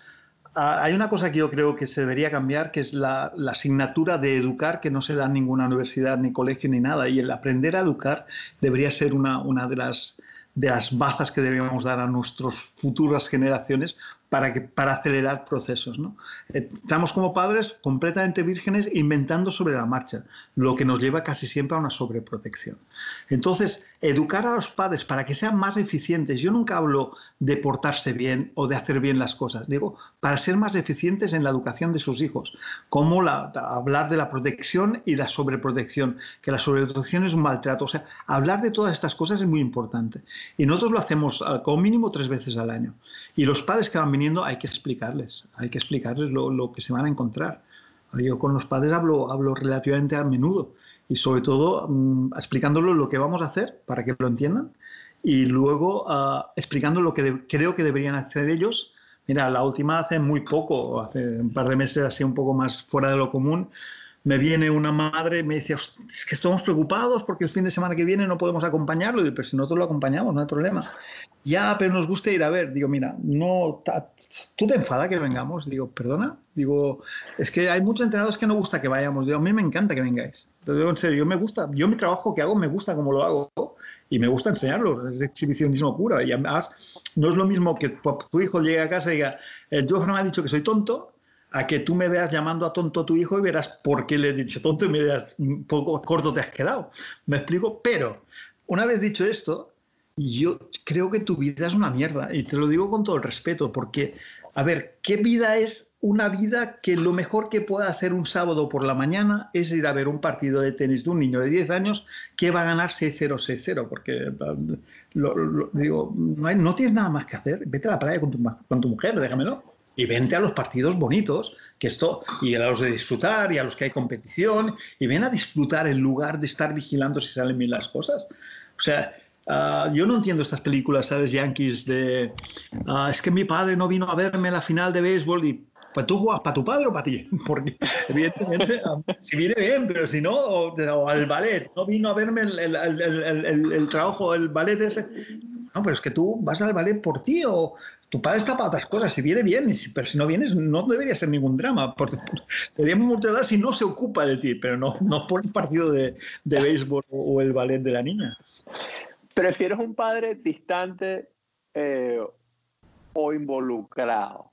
Hay una cosa que yo creo que se debería cambiar, que es la, la asignatura de educar, que no se da en ninguna universidad, ni colegio, ni nada. Y el aprender a educar debería ser una, una de, las, de las bazas que deberíamos dar a nuestras futuras generaciones para, que, para acelerar procesos, ¿no? Estamos como padres completamente vírgenes inventando sobre la marcha, lo que nos lleva casi siempre a una sobreprotección. Entonces, educar a los padres para que sean más eficientes. Yo nunca hablo de portarse bien o de hacer bien las cosas. Digo, para ser más eficientes en la educación de sus hijos. Como la, hablar de la protección y la sobreprotección, que la sobreprotección es un maltrato. O sea, hablar de todas estas cosas es muy importante. Y nosotros lo hacemos como mínimo tres veces al año. Y los padres que van viniendo hay que explicarles, hay que explicarles lo, lo que se van a encontrar. Yo con los padres hablo, hablo relativamente a menudo. Y sobre todo mmm, explicándolo lo que vamos a hacer para que lo entiendan y luego uh, explicando lo que de, creo que deberían hacer ellos. Mira, la última hace muy poco, hace un par de meses así un poco más fuera de lo común, me viene una madre y me dice, es que estamos preocupados porque el fin de semana que viene no podemos acompañarlo. Y digo, pero si nosotros lo acompañamos, no hay problema. Ya, pero nos gusta ir a ver. Digo, mira, no, ta, ¿tú te enfadas que vengamos? Digo, perdona. Digo, es que hay muchos entrenadores que no gusta que vayamos. Digo, a mí me encanta que vengáis. Pero digo, en serio, yo me gusta. Yo mi trabajo que hago me gusta como lo hago y me gusta enseñarlo. Es exhibicionismo puro. Y además, no es lo mismo que tu hijo llegue a casa y diga, el Jofre me ha dicho que soy tonto, a que tú me veas llamando a tonto a tu hijo y verás por qué le he dicho tonto y me veas un poco corto te has quedado. ¿Me explico? Pero, una vez dicho esto, yo creo que tu vida es una mierda. Y te lo digo con todo el respeto, porque, a ver, ¿qué vida es una vida que lo mejor que pueda hacer un sábado por la mañana es ir a ver un partido de tenis de un niño de diez años que va a ganar seis cero, seis cero? Porque, lo, lo, digo, no, hay, no tienes nada más que hacer. Vete a la playa con tu, con tu mujer, déjamelo. Y vente a los partidos bonitos, que esto, y a los de disfrutar, y a los que hay competición, y ven a disfrutar en lugar de estar vigilando si salen bien las cosas. O sea, uh, yo no entiendo estas películas, ¿sabes? Yankees de... Uh, es que mi padre no vino a verme en la final de béisbol, y pues tú juegas para tu padre o para ti, porque evidentemente si viene bien, pero si no, o, o al ballet, no vino a verme el, el, el, el, el, el trabajo, el ballet ese. No, pero es que tú vas al ballet por ti, o... Tu padre está para otras cosas, si viene bien, pero si no vienes no debería ser ningún drama. Seríamos mucha edad si no se ocupa de ti, pero no, no por el partido de, de béisbol o el ballet de la niña. ¿Prefieres un padre distante eh, o involucrado?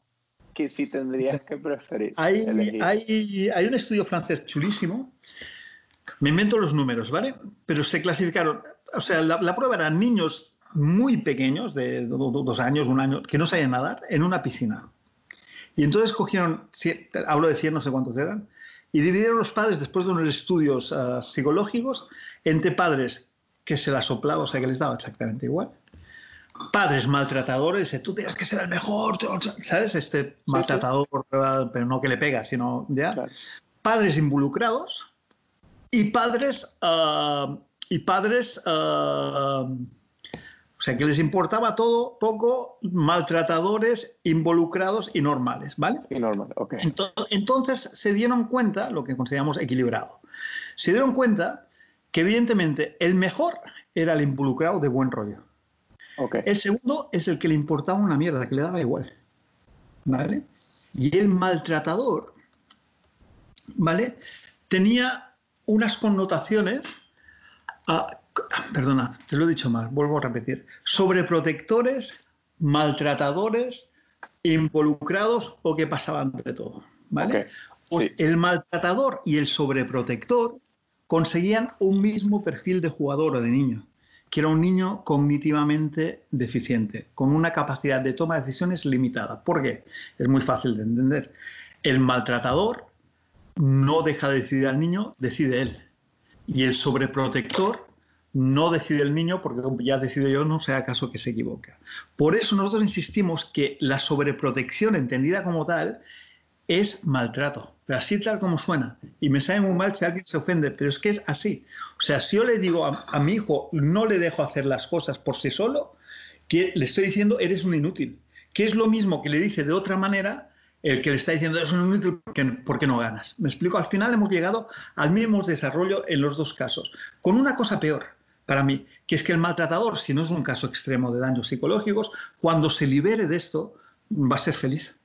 ¿Qué sí tendrías que preferir? Hay, hay, hay un estudio francés chulísimo, me invento los números, ¿vale? Pero se clasificaron, o sea, la, la prueba eran niños muy pequeños, de dos años, un año, que no sabían nadar, en una piscina. Y entonces cogieron, hablo de cien, no sé cuántos eran, y dividieron los padres, después de unos estudios uh, psicológicos, entre padres que se la soplaba, o sea, que les daba exactamente igual, padres maltratadores, tú tienes que ser el mejor, ¿sabes? Este maltratador, sí, sí. Pero no que le pega, sino ya. Claro. Padres involucrados y padres... Uh, y padres... Uh, O sea, que les importaba todo, poco, maltratadores, involucrados y normales, ¿vale? Y normales, ok. Entonces, entonces se dieron cuenta, lo que consideramos equilibrado, se dieron cuenta que evidentemente el mejor era el involucrado de buen rollo. Okay. El segundo es el que le importaba una mierda, que le daba igual, ¿vale? Y el maltratador, ¿vale?, tenía unas connotaciones, a, perdona, te lo he dicho mal, vuelvo a repetir, sobreprotectores, maltratadores, involucrados o que pasaban de todo, ¿vale? Okay. Pues sí. El maltratador y el sobreprotector conseguían un mismo perfil de jugador o de niño, que era un niño cognitivamente deficiente, con una capacidad de toma de decisiones limitada. ¿Por qué? Es muy fácil de entender. El maltratador no deja de decidir al niño, decide él. Y el sobreprotector no decide el niño porque ya decido yo, no sea caso que se equivoque. Por eso nosotros insistimos que la sobreprotección entendida como tal es maltrato, pero así tal como suena. Y me sabe muy mal si alguien se ofende, pero es que es así. O sea, si yo le digo a, a mi hijo, no le dejo hacer las cosas por sí solo, que le estoy diciendo, eres un inútil. Que es lo mismo que le dice de otra manera el que le está diciendo, eres un inútil porque, porque no ganas. Me explico, al final hemos llegado al mismo desarrollo en los dos casos. Con una cosa peor, para mí, que es que el maltratador, si no es un caso extremo de daños psicológicos, cuando se libere de esto, va a ser feliz.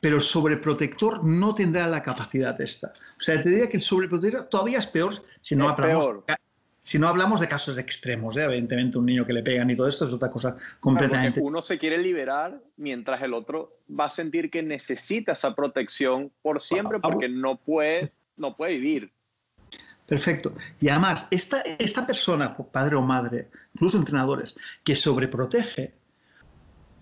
Pero el sobreprotector no tendrá la capacidad esta. O sea, te diría que el sobreprotector todavía es peor si no, hablamos, peor. si no hablamos de casos extremos. ¿eh? Evidentemente, un niño que le pegan y todo esto es otra cosa completamente... Claro, uno se quiere liberar mientras el otro va a sentir que necesita esa protección por siempre porque no puede, no puede vivir. Perfecto. Y además, esta, esta persona, padre o madre, incluso entrenadores, que sobreprotege,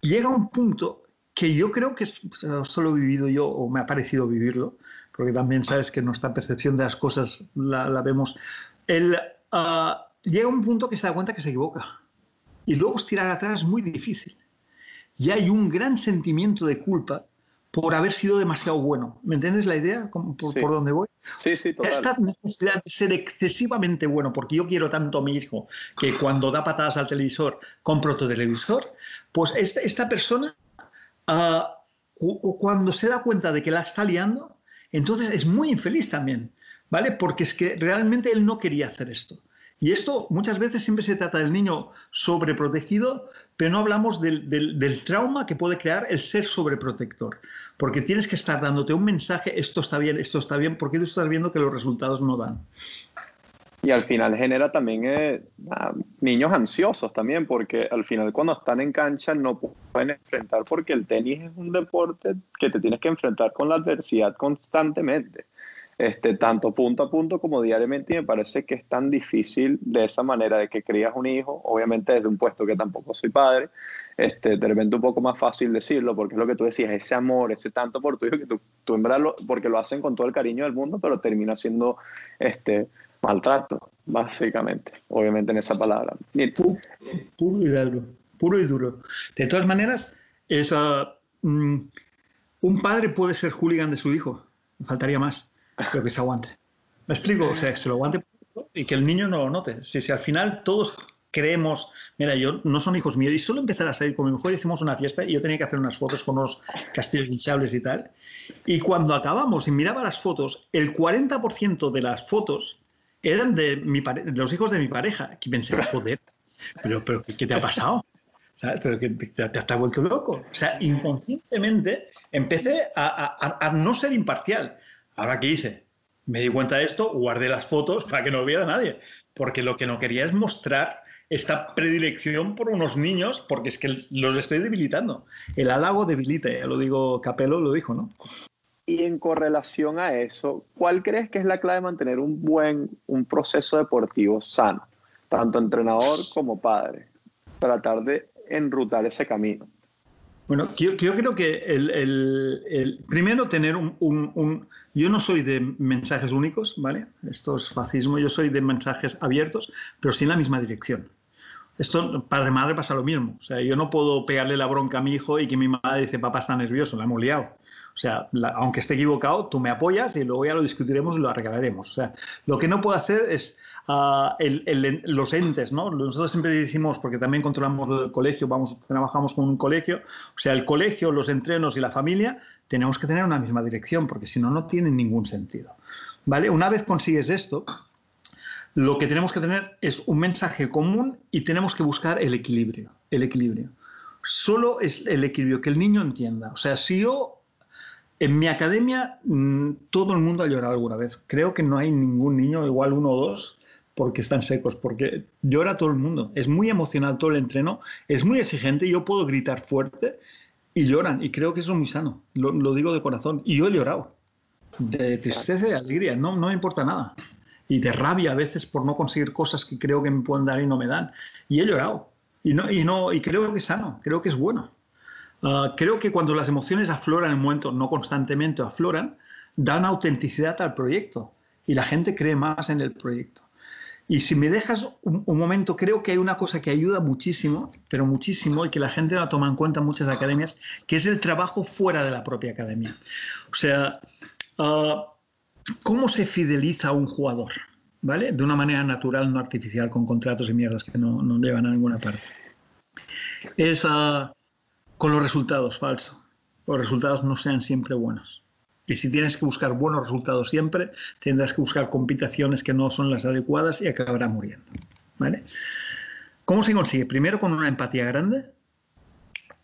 llega a un punto... que yo creo que esto lo he vivido yo, o me ha parecido vivirlo, porque también sabes que nuestra percepción de las cosas la, la vemos. El, uh, llega un punto que se da cuenta que se equivoca. Y luego estirar atrás es muy difícil. Y hay un gran sentimiento de culpa por haber sido demasiado bueno. ¿Me entiendes la idea? ¿Por, sí. por dónde voy? Sí, sí, total. Esta necesidad de ser excesivamente bueno, porque yo quiero tanto a mi hijo que cuando da patadas al televisor, compro otro televisor, pues esta, esta persona... Uh, cuando se da cuenta de que la está liando, entonces es muy infeliz también, ¿vale? Porque es que realmente él no quería hacer esto. Y esto muchas veces siempre se trata del niño sobreprotegido, pero no hablamos del, del, del trauma que puede crear el ser sobreprotector. Porque tienes que estar dándote un mensaje, esto está bien, esto está bien, porque tú estás viendo que los resultados no dan. Y al final genera también eh, niños ansiosos también, porque al final cuando están en cancha no pueden enfrentar, porque el tenis es un deporte que te tienes que enfrentar con la adversidad constantemente, este, tanto punto a punto como diariamente, y me parece que es tan difícil de esa manera de que crías un hijo, obviamente desde un puesto que tampoco soy padre, este, de repente un poco más fácil decirlo, porque es lo que tú decías, ese amor, ese tanto por tu hijo, que tú, tú en verdad lo, porque lo hacen con todo el cariño del mundo, pero termina siendo... este maltrato, básicamente, obviamente en esa palabra. Puro, puro y duro, puro y duro. De todas maneras, es, uh, un padre puede ser hooligan de su hijo, faltaría más, pero que se aguante. ¿Me explico? O sea, que se lo aguante y que el niño no lo note. Si, si al final todos creemos, mira, yo no son hijos míos, y solo empezar a salir con mi mujer, hicimos una fiesta y yo tenía que hacer unas fotos con unos castillos hinchables y tal, y cuando acabamos y miraba las fotos, el cuarenta por ciento de las fotos eran de mi pare... los hijos de mi pareja. Que pensé, joder, ¿pero, pero qué, qué te ha pasado? ¿Sabes? ¿Pero qué, te, te has vuelto loco? O sea, inconscientemente empecé a, a, a no ser imparcial. ¿Ahora qué hice? Me di cuenta de esto, guardé las fotos para que no lo viera nadie. Porque lo que no quería es mostrar esta predilección por unos niños, porque es que los estoy debilitando. El halago debilita, ya lo digo, Capello lo dijo, ¿no? Y en correlación a eso, ¿cuál crees que es la clave de mantener un buen un proceso deportivo sano? Tanto entrenador como padre. Tratar de enrutar ese camino. Bueno, yo, yo creo que el, el, el primero tener un, un, un... Yo no soy de mensajes únicos, ¿vale? Esto es fascismo. Yo soy de mensajes abiertos, pero sin la misma dirección. Esto, padre-madre, pasa lo mismo. O sea, yo no puedo pegarle la bronca a mi hijo y que mi madre dice, papá está nervioso, la hemos liado. O sea, la, aunque esté equivocado, tú me apoyas y luego ya lo discutiremos y lo arreglaremos. O sea, lo que no puedo hacer es uh, el, el, los entes, ¿no? Nosotros siempre decimos, porque también controlamos el colegio, vamos, trabajamos con un colegio. O sea, el colegio, los entrenos y la familia tenemos que tener una misma dirección, porque si no, no tiene ningún sentido, ¿vale? Una vez consigues esto, Lo que tenemos que tener es un mensaje común y tenemos que buscar el equilibrio. El equilibrio. Solo es el equilibrio, que el niño entienda. O sea, si yo, en mi academia, todo el mundo ha llorado alguna vez. Creo que no hay ningún niño, igual uno o dos, porque están secos, porque llora todo el mundo. Es muy emocional todo el entreno, es muy exigente, yo puedo gritar fuerte y lloran. Y creo que eso es muy sano, lo, lo digo de corazón. Y yo he llorado, de tristeza y de alegría, no, no me importa nada. Y de rabia a veces por no conseguir cosas que creo que me pueden dar y no me dan. Y he llorado. Y, no, y, no, y creo que es sano, creo que es bueno. Uh, creo que cuando las emociones afloran en un momento, no constantemente afloran, dan autenticidad al proyecto. Y la gente cree más en el proyecto. Y si me dejas un, un momento, creo que hay una cosa que ayuda muchísimo, pero muchísimo, y que la gente no toma en cuenta en muchas academias, que es el trabajo fuera de la propia academia. O sea, uh, ¿cómo se fideliza a un jugador? ¿Vale? De una manera natural, no artificial, con contratos y mierdas que no, no llevan a ninguna parte. Es uh, con los resultados, falso. Los resultados no sean siempre buenos. Y si tienes que buscar buenos resultados siempre, tendrás que buscar competiciones que no son las adecuadas y acabará muriendo. ¿Vale? ¿Cómo se consigue? Primero, con una empatía grande.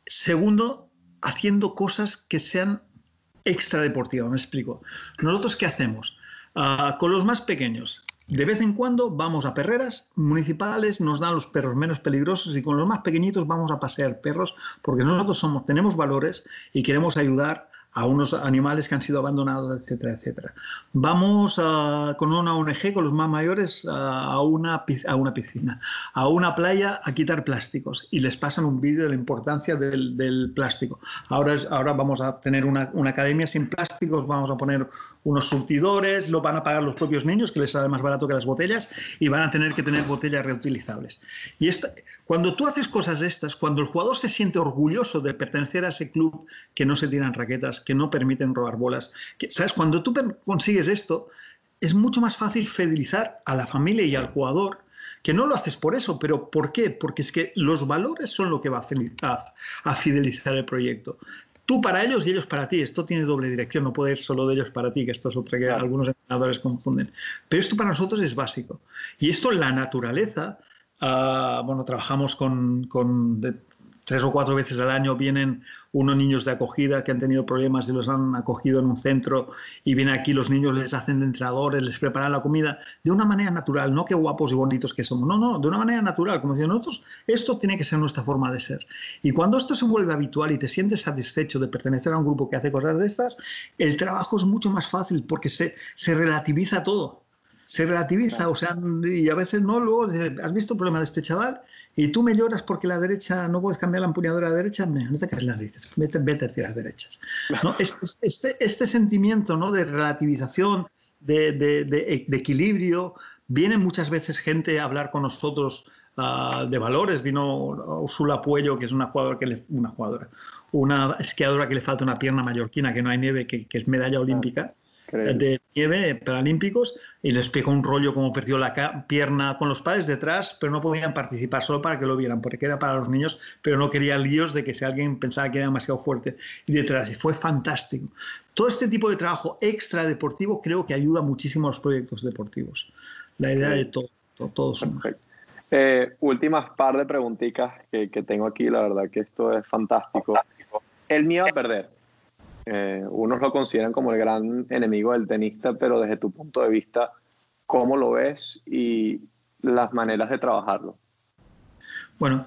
Segundo, haciendo cosas que sean extradeportivas. Me explico. ¿Nosotros qué hacemos? Uh, con los más pequeños, de vez en cuando vamos a perreras municipales, nos dan los perros menos peligrosos, y con los más pequeñitos vamos a pasear perros, porque nosotros somos, tenemos valores y queremos ayudar a unos animales que han sido abandonados, etcétera, etcétera. Vamos uh, con una O N G, con los más mayores, uh, a, una, a una piscina, a una playa a quitar plásticos, y les pasan un vídeo de la importancia del, del plástico. Ahora, es, ahora vamos a tener una, una academia sin plásticos, vamos a poner unos surtidores, lo van a pagar los propios niños, que les sale más barato que las botellas, y van a tener que tener botellas reutilizables. Y esto, cuando tú haces cosas estas, cuando el jugador se siente orgulloso de pertenecer a ese club, que no se tiran raquetas, que no permiten robar bolas, que, ¿sabes? Cuando tú consigues esto, es mucho más fácil fidelizar a la familia y al jugador, que no lo haces por eso, pero ¿por qué? Porque es que los valores son lo que va a, a fidelizar el proyecto. Tú para ellos y ellos para ti. Esto tiene doble dirección, no puede ir solo de ellos para ti, que esto es otra que algunos entrenadores confunden. Pero esto para nosotros es básico. Y esto en la naturaleza, uh, bueno, trabajamos con, con de, tres o cuatro veces al año vienen unos niños de acogida que han tenido problemas y los han acogido en un centro, y vienen aquí, los niños les hacen de entrenadores, les preparan la comida de una manera natural, no que guapos y bonitos que somos, no, no, de una manera natural, como si nosotros, esto tiene que ser nuestra forma de ser. Y cuando esto se vuelve habitual y te sientes satisfecho de pertenecer a un grupo que hace cosas de estas, el trabajo es mucho más fácil, porque se, se relativiza todo, se relativiza, o sea, y a veces no, luego, ¿has visto el problema de este chaval? Y tú me lloras porque la derecha, no puedes cambiar la empuñadura a la derecha, no te caes las narices, vete, vete a tirar derechas. ¿No? Este, este, este sentimiento, ¿no?, de relativización, de, de, de, de equilibrio. Viene muchas veces gente a hablar con nosotros uh, de valores. Vino Úrsula Puello, que es una jugadora, que le, una jugadora, una esquiadora que le falta una pierna, mallorquina, que no hay nieve, que, que es medalla olímpica. De nieve, paralímpicos, y les pegó un rollo como perdió la pierna, con los padres detrás, pero no podían participar, solo para que lo vieran, porque era para los niños, pero no quería líos de que si alguien pensaba que era demasiado fuerte, y detrás, y fue fantástico. Todo este tipo de trabajo extra deportivo creo que ayuda muchísimo a los proyectos deportivos. La idea de todo, todo, todo suma. Eh, últimas par de preguntitas que, que tengo aquí, la verdad que esto es fantástico. fantástico. El miedo a perder. Eh, unos lo consideran como el gran enemigo del tenista, pero desde tu punto de vista, ¿cómo lo ves y las maneras de trabajarlo? Bueno,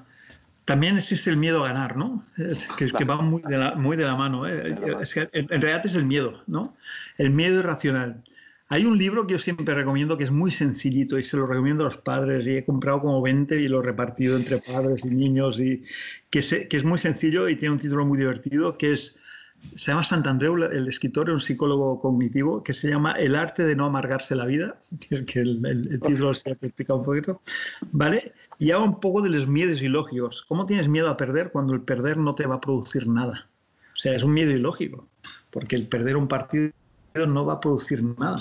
también existe el miedo a ganar, ¿no? Es que, claro, que va muy de la, muy de la mano, ¿eh? De la mano. Es que en, en realidad es el miedo, ¿no? El miedo irracional. Hay un libro que yo siempre recomiendo, que es muy sencillito, y se lo recomiendo a los padres, y he comprado como veinte y lo he repartido entre padres y niños, y que, se, que es muy sencillo y tiene un título muy divertido, que es... Se llama Santandreu, el escritor, un psicólogo cognitivo, que se llama El arte de no amargarse la vida, que es que el, el, el título se explica un poquito, ¿vale? Y habla un poco de los miedos ilógicos. ¿Cómo tienes miedo a perder cuando el perder no te va a producir nada? O sea, es un miedo ilógico, porque el perder un partido no va a producir nada.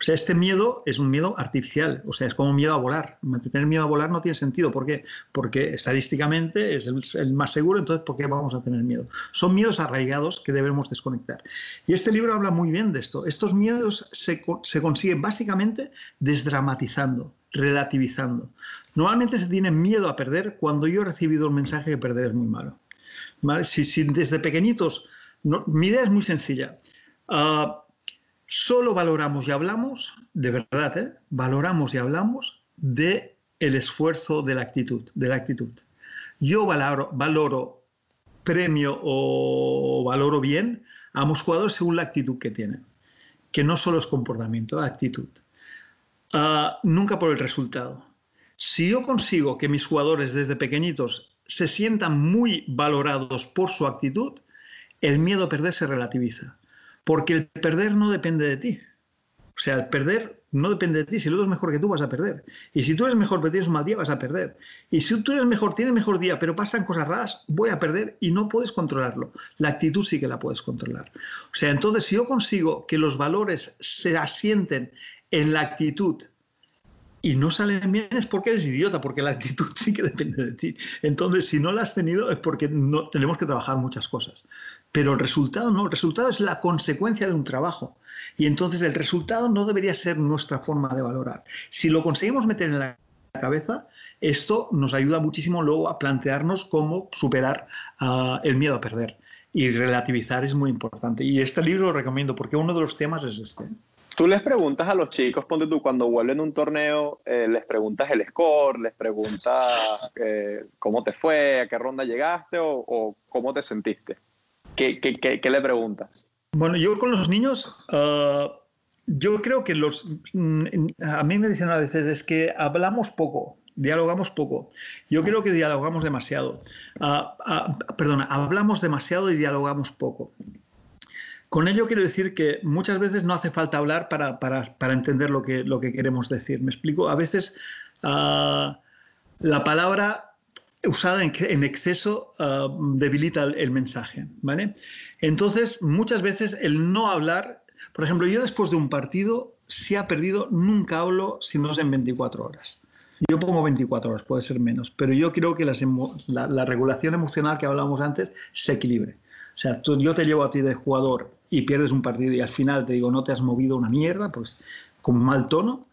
O sea, este miedo es un miedo artificial, o sea, es como miedo a volar. Tener miedo a volar no tiene sentido. ¿Por qué? Porque estadísticamente es el, el más seguro, entonces ¿por qué vamos a tener miedo? Son miedos arraigados que debemos desconectar. Y este libro habla muy bien de esto. Estos miedos se, se consiguen básicamente desdramatizando, relativizando. Normalmente se tiene miedo a perder cuando yo he recibido un mensaje que perder es muy malo. ¿Vale? Si, si desde pequeñitos... No, mi idea es muy sencilla. Uh, solo valoramos y hablamos, de verdad, ¿eh? valoramos y hablamos del esfuerzo de la actitud. De la actitud. Yo valoro, valoro premio o valoro bien a los jugadores según la actitud que tienen. Que no solo es comportamiento, es actitud. Uh, nunca por el resultado. Si yo consigo que mis jugadores desde pequeñitos se sientan muy valorados por su actitud, el miedo a perder se relativiza. Porque el perder no depende de ti. O sea, el perder no depende de ti. Si el otro es mejor que tú, vas a perder. Y si tú eres mejor, pero tienes un mal día, vas a perder. Y si tú eres mejor, tienes mejor día, pero pasan cosas raras, voy a perder y no puedes controlarlo. La actitud sí que la puedes controlar. O sea, entonces, si yo consigo que los valores se asienten en la actitud y no salen bien es porque eres idiota, porque la actitud sí que depende de ti. Entonces, si no la has tenido es porque no, tenemos que trabajar muchas cosas. Pero el resultado no, el resultado es la consecuencia de un trabajo. Y entonces el resultado no debería ser nuestra forma de valorar. Si lo conseguimos meter en la cabeza, esto nos ayuda muchísimo luego a plantearnos cómo superar uh, el miedo a perder. Y relativizar es muy importante. Y este libro lo recomiendo porque uno de los temas es este. Tú les preguntas a los chicos, ponte tú, cuando vuelven a un torneo, eh, les preguntas el score, les preguntas eh, cómo te fue, a qué ronda llegaste o, o cómo te sentiste. ¿Qué, qué, qué, qué le preguntas? Bueno, yo con los niños, uh, yo creo que los... A mí me dicen a veces es que hablamos poco, dialogamos poco. Yo creo que dialogamos demasiado. Uh, uh, perdona, hablamos demasiado y dialogamos poco. Con ello quiero decir que muchas veces no hace falta hablar para, para, para entender lo que, lo que queremos decir. ¿Me explico? A veces uh, la palabra usada en, en exceso uh, debilita el, el mensaje, ¿vale? Entonces, muchas veces el no hablar... Por ejemplo, yo después de un partido, si ha perdido, nunca hablo si no es en veinticuatro horas. Yo pongo veinticuatro horas, puede ser menos, pero yo creo que las, la, la regulación emocional que hablábamos antes se equilibre. O sea, tú, yo te llevo a ti de jugador y pierdes un partido y al final te digo, no te has movido una mierda, pues con mal tono,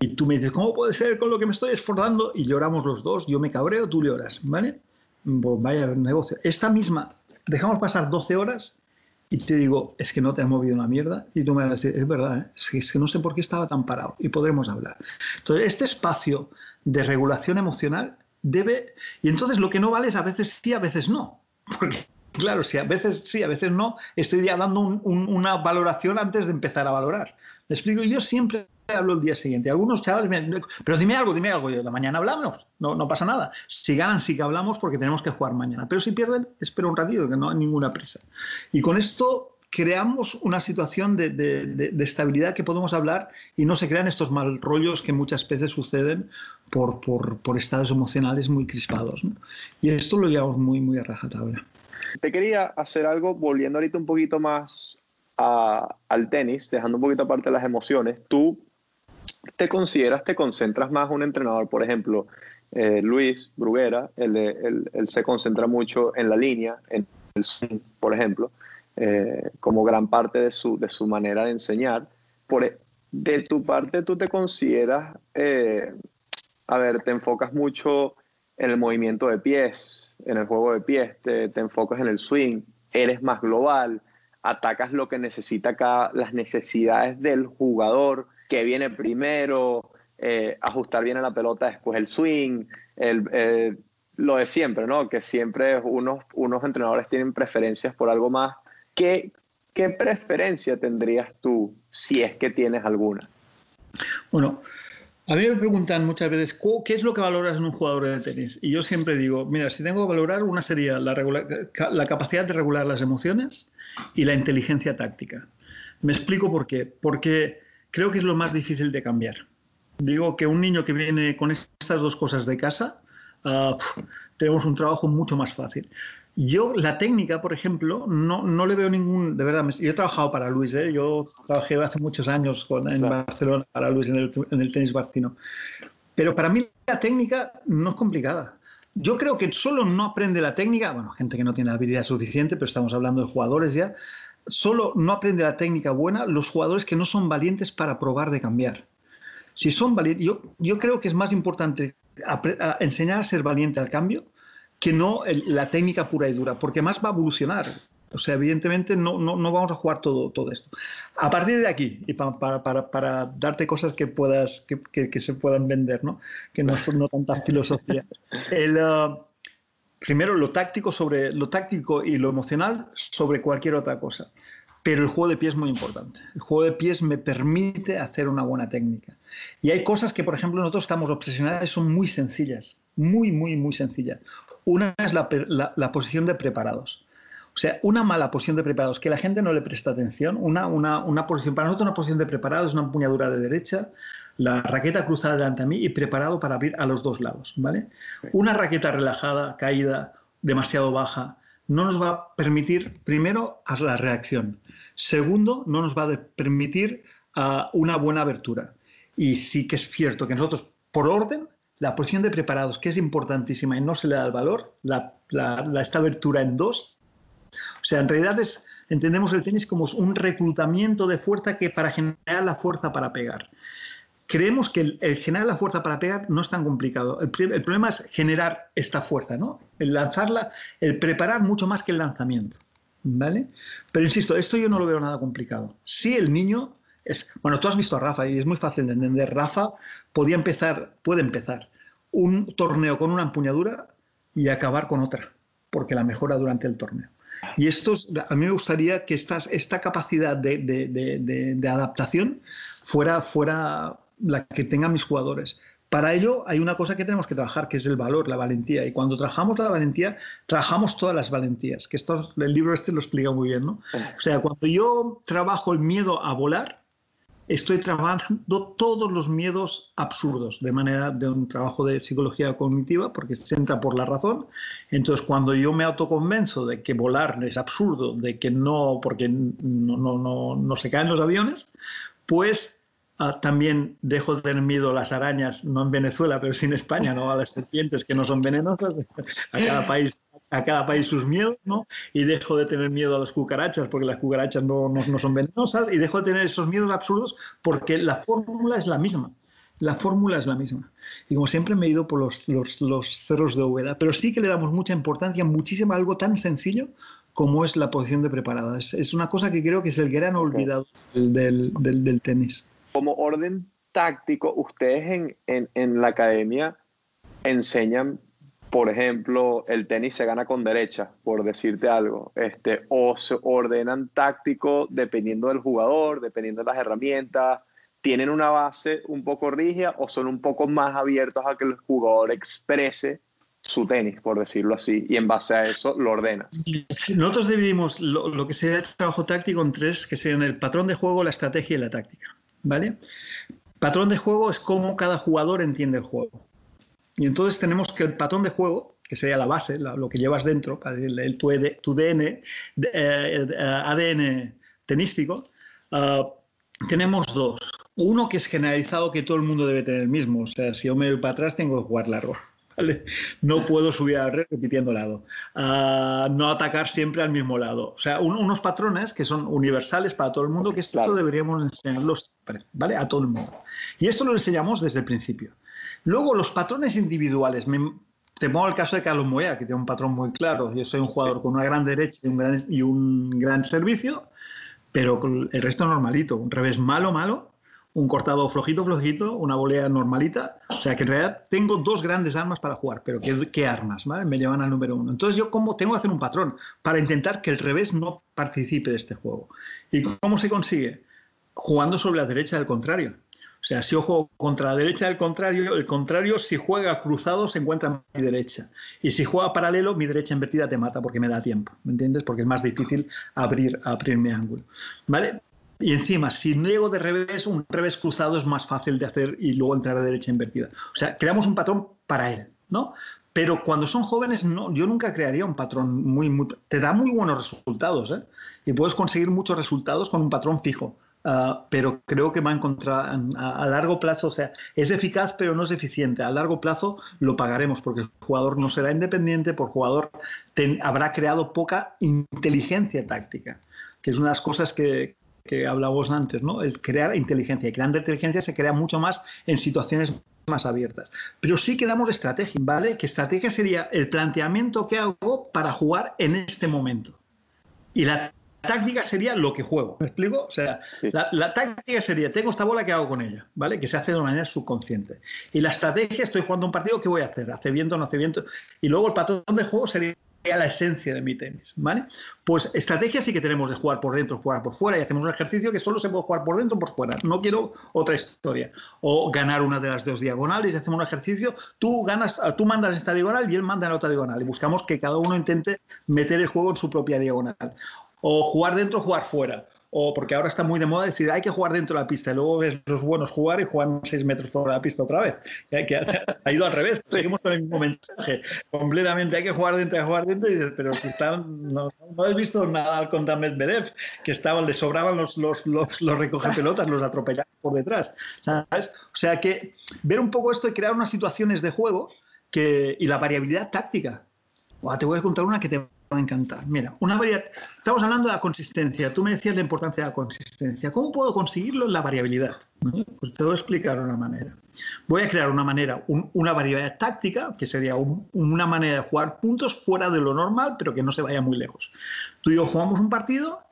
y tú me dices, ¿cómo puede ser con lo que me estoy esforzando? Y lloramos los dos, yo me cabreo, tú lloras, ¿vale? Pues vaya negocio. Esta misma, dejamos pasar doce horas y te digo, es que no te has movido una mierda, y tú me vas a decir, es verdad, ¿eh? es, que, es que no sé por qué estaba tan parado, y podremos hablar. Entonces, este espacio de regulación emocional debe... Y entonces lo que no vale es a veces sí, a veces no, porque... Claro, sí, a veces sí, a veces no, estoy ya dando un, un, una valoración antes de empezar a valorar. ¿Me explico? Yo siempre hablo el día siguiente. Algunos chavales me dicen, pero dime algo, dime algo. Yo, la mañana hablamos, no, no pasa nada. Si ganan sí que hablamos porque tenemos que jugar mañana. Pero si pierden, espero un ratito, que no hay ninguna prisa. Y con esto creamos una situación de, de, de, de estabilidad que podemos hablar y no se crean estos mal rollos que muchas veces suceden por, por, por estados emocionales muy crispados, ¿no? Y esto lo llevamos muy, muy a rajatabla. Te quería hacer algo, volviendo ahorita un poquito más a, al tenis, dejando un poquito aparte las emociones. ¿Tú te consideras, te concentras más un entrenador? Por ejemplo, eh, Luis Bruguera, él, él, él se concentra mucho en la línea, en el swing, por ejemplo, eh, como gran parte de su, de su manera de enseñar. Por, de tu parte, ¿tú te consideras, eh, a ver, te enfocas mucho en el movimiento de pies, en el juego de pies, te, te enfocas en el swing, eres más global, atacas lo que necesita cada, las necesidades del jugador, que viene primero, eh, ajustar bien a la pelota después el swing, el, eh, lo de siempre, ¿no? Que siempre unos, unos entrenadores tienen preferencias por algo más. ¿Qué, qué preferencia tendrías tú, si es que tienes alguna? Bueno, a mí me preguntan muchas veces, ¿qué es lo que valoras en un jugador de tenis? Y yo siempre digo, mira, si tengo que valorar, una sería la, regular, la capacidad de regular las emociones y la inteligencia táctica. Me explico por qué. Porque creo que es lo más difícil de cambiar. Digo que un niño que viene con estas dos cosas de casa... Uh, tenemos un trabajo mucho más fácil. Yo la técnica, por ejemplo, no, no le veo ningún... De verdad, yo he trabajado para Luis, ¿eh? Yo trabajé hace muchos años con, en claro. Barcelona para Luis en el, en el tenis barcino. Pero para mí la técnica no es complicada. Yo creo que solo no aprende la técnica, bueno, gente que no tiene la habilidad suficiente, pero estamos hablando de jugadores ya, solo no aprende la técnica buena los jugadores que no son valientes para probar de cambiar. Si son valientes, yo, yo creo que es más importante a, a enseñar a ser valiente al cambio que no el, la técnica pura y dura, porque más va a evolucionar. O sea, evidentemente no, no, no vamos a jugar todo, todo esto. A partir de aquí, y pa, pa, para, para darte cosas que, puedas, que, que, que se puedan vender, ¿no? Que no son no tanta filosofía. El, uh, primero, lo táctico, sobre, lo táctico y lo emocional sobre cualquier otra cosa. Pero el juego de pies es muy importante. El juego de pies me permite hacer una buena técnica. Y hay cosas que, por ejemplo, nosotros estamos obsesionados, son muy sencillas. Muy, muy, muy sencillas. Una es la, la, la posición de preparados. O sea, una mala posición de preparados, que la gente no le presta atención. Una, una, una posición, para nosotros una posición de preparados es una empuñadura de derecha, la raqueta cruzada delante de mí y preparado para abrir a los dos lados, ¿vale? Sí. Una raqueta relajada, caída, demasiado baja, no nos va a permitir, primero, a la reacción. Segundo, no nos va a permitir uh, una buena abertura. Y sí que es cierto que nosotros, por orden, la posición de preparados, que es importantísima y no se le da el valor, la, la, la, esta abertura en dos. O sea, en realidad es, entendemos el tenis como un reclutamiento de fuerza que para generar la fuerza para pegar. Creemos que el, el generar la fuerza para pegar no es tan complicado. El, el problema es generar esta fuerza, ¿no? El lanzarla, el preparar mucho más que el lanzamiento, ¿vale? Pero insisto, esto yo no lo veo nada complicado. Si el niño es... Bueno, tú has visto a Rafa y es muy fácil de entender. Rafa podía empezar, puede empezar un torneo con una empuñadura y acabar con otra, porque la mejora durante el torneo. Y esto, a mí me gustaría que esta, esta capacidad de, de, de, de, de adaptación fuera, fuera la que tengan mis jugadores. Para ello hay una cosa que tenemos que trabajar, que es el valor, la valentía. Y cuando trabajamos la valentía, trabajamos todas las valentías. Que esto, el libro este lo explica muy bien, ¿no? O sea, cuando yo trabajo el miedo a volar, estoy trabajando todos los miedos absurdos, de manera de un trabajo de psicología cognitiva, porque se entra por la razón. Entonces, cuando yo me autoconvenzo de que volar es absurdo, de que no, porque no, no, no, no se caen los aviones, pues uh, también dejo de tener miedo a las arañas, no en Venezuela, pero sí en España, ¿no? A las serpientes que no son venenosas, a cada país. A cada país sus miedos, ¿no? Y dejo de tener miedo a las cucarachas, porque las cucarachas no, no, no son venenosas, y dejo de tener esos miedos absurdos, porque la fórmula es la misma. La fórmula es la misma. Y como siempre me he ido por los, los, los cerros de Úbeda, pero sí que le damos mucha importancia, muchísimo, a algo tan sencillo como es la posición de preparada. Es, es una cosa que creo que es el gran olvidado del, del, del tenis. Como orden táctico, ustedes en, en, en la academia enseñan... Por ejemplo, el tenis se gana con derecha, por decirte algo. Este, o se ordenan táctico dependiendo del jugador, dependiendo de las herramientas. ¿Tienen una base un poco rígida o son un poco más abiertos a que el jugador exprese su tenis, por decirlo así, y en base a eso lo ordena? Nosotros dividimos lo, lo que sería el trabajo táctico en tres, que serían el patrón de juego, la estrategia y la táctica, ¿vale? Patrón de juego es cómo cada jugador entiende el juego. Y entonces tenemos que el patrón de juego, que sería la base, la, lo que llevas dentro, el, el, tu, ed, tu D N, de, eh, A D N tenístico, uh, tenemos dos. Uno que es generalizado, que todo el mundo debe tener el mismo. O sea, si yo me voy para atrás tengo que jugar largo, ¿vale? No puedo subir al red repitiendo lado. Uh, no atacar siempre al mismo lado. O sea, un, unos patrones que son universales para todo el mundo, que esto claro. deberíamos enseñarlo siempre, ¿vale? A todo el mundo. Y esto lo enseñamos desde el principio. Luego, los patrones individuales. Me, te pongo el caso de Carlos Moyá, que tiene un patrón muy claro. Yo soy un jugador con una gran derecha y un gran, y un gran servicio, pero con el resto normalito. Un revés malo, malo. Un cortado flojito, flojito. Una volea normalita. O sea, que en realidad tengo dos grandes armas para jugar. Pero ¿qué, qué armas? ¿Vale? Me llevan al número uno. Entonces, yo como tengo que hacer un patrón para intentar que el revés no participe de este juego. ¿Y cómo se consigue? Jugando sobre la derecha del contrario. O sea, si yo juego contra la derecha del contrario, el contrario, si juega cruzado, se encuentra en mi derecha. Y si juega paralelo, mi derecha invertida te mata porque me da tiempo, ¿me entiendes? Porque es más difícil abrir, abrir mi ángulo, ¿vale? Y encima, si llego de revés, un revés cruzado es más fácil de hacer y luego entrar a derecha invertida. O sea, creamos un patrón para él, ¿no? Pero cuando son jóvenes, no, yo nunca crearía un patrón muy, muy... Te da muy buenos resultados, ¿eh? Y puedes conseguir muchos resultados con un patrón fijo. Uh, pero creo que va a encontrar a, a largo plazo, o sea, es eficaz pero no es eficiente, a largo plazo lo pagaremos porque el jugador no será independiente, por jugador ten, habrá creado poca inteligencia táctica, que es una de las cosas que, que hablábamos antes, ¿no? El crear inteligencia, y creando inteligencia se crea mucho más en situaciones más abiertas, pero sí que damos estrategia, ¿vale? Que estrategia sería el planteamiento que hago para jugar en este momento, y la táctica sería lo que juego, ¿me explico? O sea, sí. la, la táctica sería, tengo esta bola, ¿qué hago con ella? ¿Vale? Que se hace de una manera subconsciente. Y la estrategia, estoy jugando un partido, ¿qué voy a hacer? ¿Hace viento o no hace viento? Y luego el patrón de juego sería la esencia de mi tenis, ¿vale? Pues estrategia sí que tenemos de jugar por dentro, jugar por fuera, y hacemos un ejercicio que solo se puede jugar por dentro o por fuera. No quiero otra historia. O ganar una de las dos diagonales, y hacemos un ejercicio, tú, ganas, tú mandas en esta diagonal y él manda en la otra diagonal, y buscamos que cada uno intente meter el juego en su propia diagonal. O jugar dentro, jugar fuera. O porque ahora está muy de moda decir, hay que jugar dentro de la pista. Y luego ves los buenos jugar y juegan seis metros fuera de la pista otra vez. Que, que ha ido al revés. Seguimos con el mismo mensaje. Completamente, hay que jugar dentro, hay que jugar dentro. Y dices, pero si están, no, no habéis visto nada contra Medvedev, que estaban, le sobraban los, los, los, los recogepelotas, los atropellaban por detrás. ¿Sabes? O sea que ver un poco esto y crear unas situaciones de juego que, y la variabilidad táctica. Buah, te voy a contar una que te va a encantar. Mira, una variedad. Estamos hablando de la consistencia. Tú me decías la importancia de la consistencia. ¿Cómo puedo conseguirlo en la variabilidad? Pues te voy a explicar de una manera. Voy a crear una manera, un, una variabilidad táctica, que sería un, una manera de jugar puntos fuera de lo normal, pero que no se vaya muy lejos. Tú y yo jugamos un partido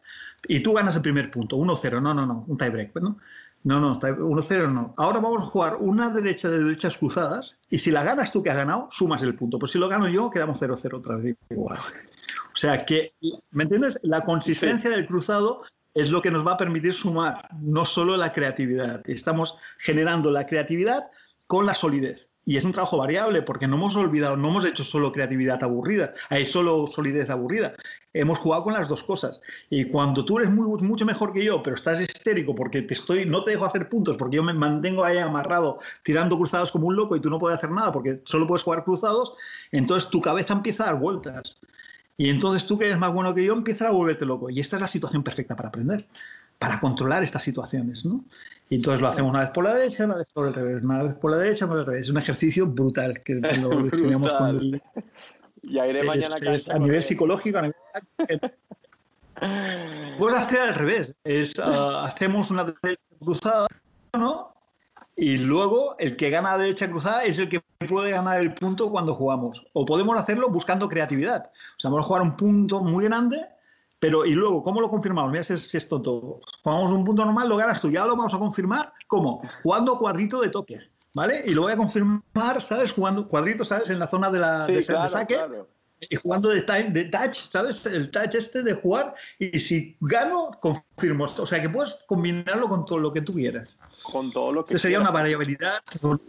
y tú ganas el primer punto, uno cero. No, no, no, un tiebreak, ¿no? No, no, uno cero no. Ahora vamos a jugar una derecha de derechas cruzadas y si la ganas tú que has ganado, sumas el punto. Pues si lo gano yo, quedamos cero cero otra vez. Igual. O sea que, ¿me entiendes? La consistencia sí. del cruzado es lo que nos va a permitir sumar, no solo la creatividad. Estamos generando la creatividad con la solidez. Y es un trabajo variable porque no hemos olvidado, no hemos hecho solo creatividad aburrida, hay solo solidez aburrida. Hemos jugado con las dos cosas. Y cuando tú eres muy, mucho mejor que yo, pero estás histérico porque te estoy, no te dejo hacer puntos, porque yo me mantengo ahí amarrado, tirando cruzados como un loco y tú no puedes hacer nada porque solo puedes jugar cruzados, entonces tu cabeza empieza a dar vueltas. Y entonces tú, que eres más bueno que yo, empiezas a volverte loco. Y esta es la situación perfecta para aprender, para controlar estas situaciones, ¿no? Y entonces lo hacemos una vez por la derecha, una vez por el revés, una vez por la derecha, por el revés. Es un ejercicio brutal que lo diseñamos con el... Ya iré sí, mañana sí, a, a nivel psicológico, a nivel... Puedes hacer al revés. Es, uh, hacemos una derecha cruzada, ¿no? Y luego el que gana la derecha cruzada es el que puede ganar el punto cuando jugamos. O podemos hacerlo buscando creatividad. O sea, vamos a jugar un punto muy grande, pero y luego, ¿cómo lo confirmamos? Mira si es, si es tonto. Jugamos un punto normal, lo ganas tú. Ya lo vamos a confirmar, ¿cómo? Jugando cuadrito de toque. ¿Vale? Y lo voy a confirmar, ¿sabes? Jugando cuadritos, ¿sabes? En la zona de, la, sí, de, claro, de saque. Claro. Y jugando de, time, de touch, ¿sabes? El touch este de jugar. Y si gano, confirmo. O sea, que puedes combinarlo con todo lo que tú quieras. Con todo lo que Entonces, sería una variabilidad,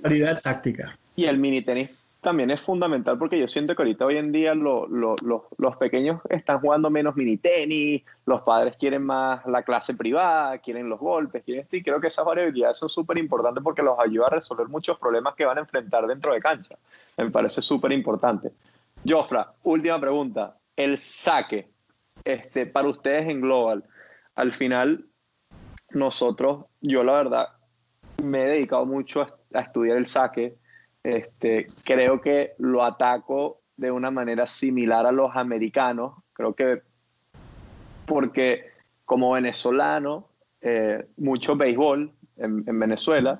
variabilidad táctica. Y el mini tenis también es fundamental porque yo siento que ahorita hoy en día lo, lo, lo, los pequeños están jugando menos mini tenis. Los padres quieren más la clase privada, quieren los golpes, quieren esto, y creo que esas variabilidades son súper importantes porque los ayuda a resolver muchos problemas que van a enfrentar dentro de cancha. Me parece súper importante. Jofre, última pregunta. El saque, este, para ustedes en Global, al final nosotros, yo la verdad me he dedicado mucho a, a estudiar el saque. Este, creo que lo ataco de una manera similar a los americanos. Creo que porque como venezolano, eh, mucho béisbol en, en Venezuela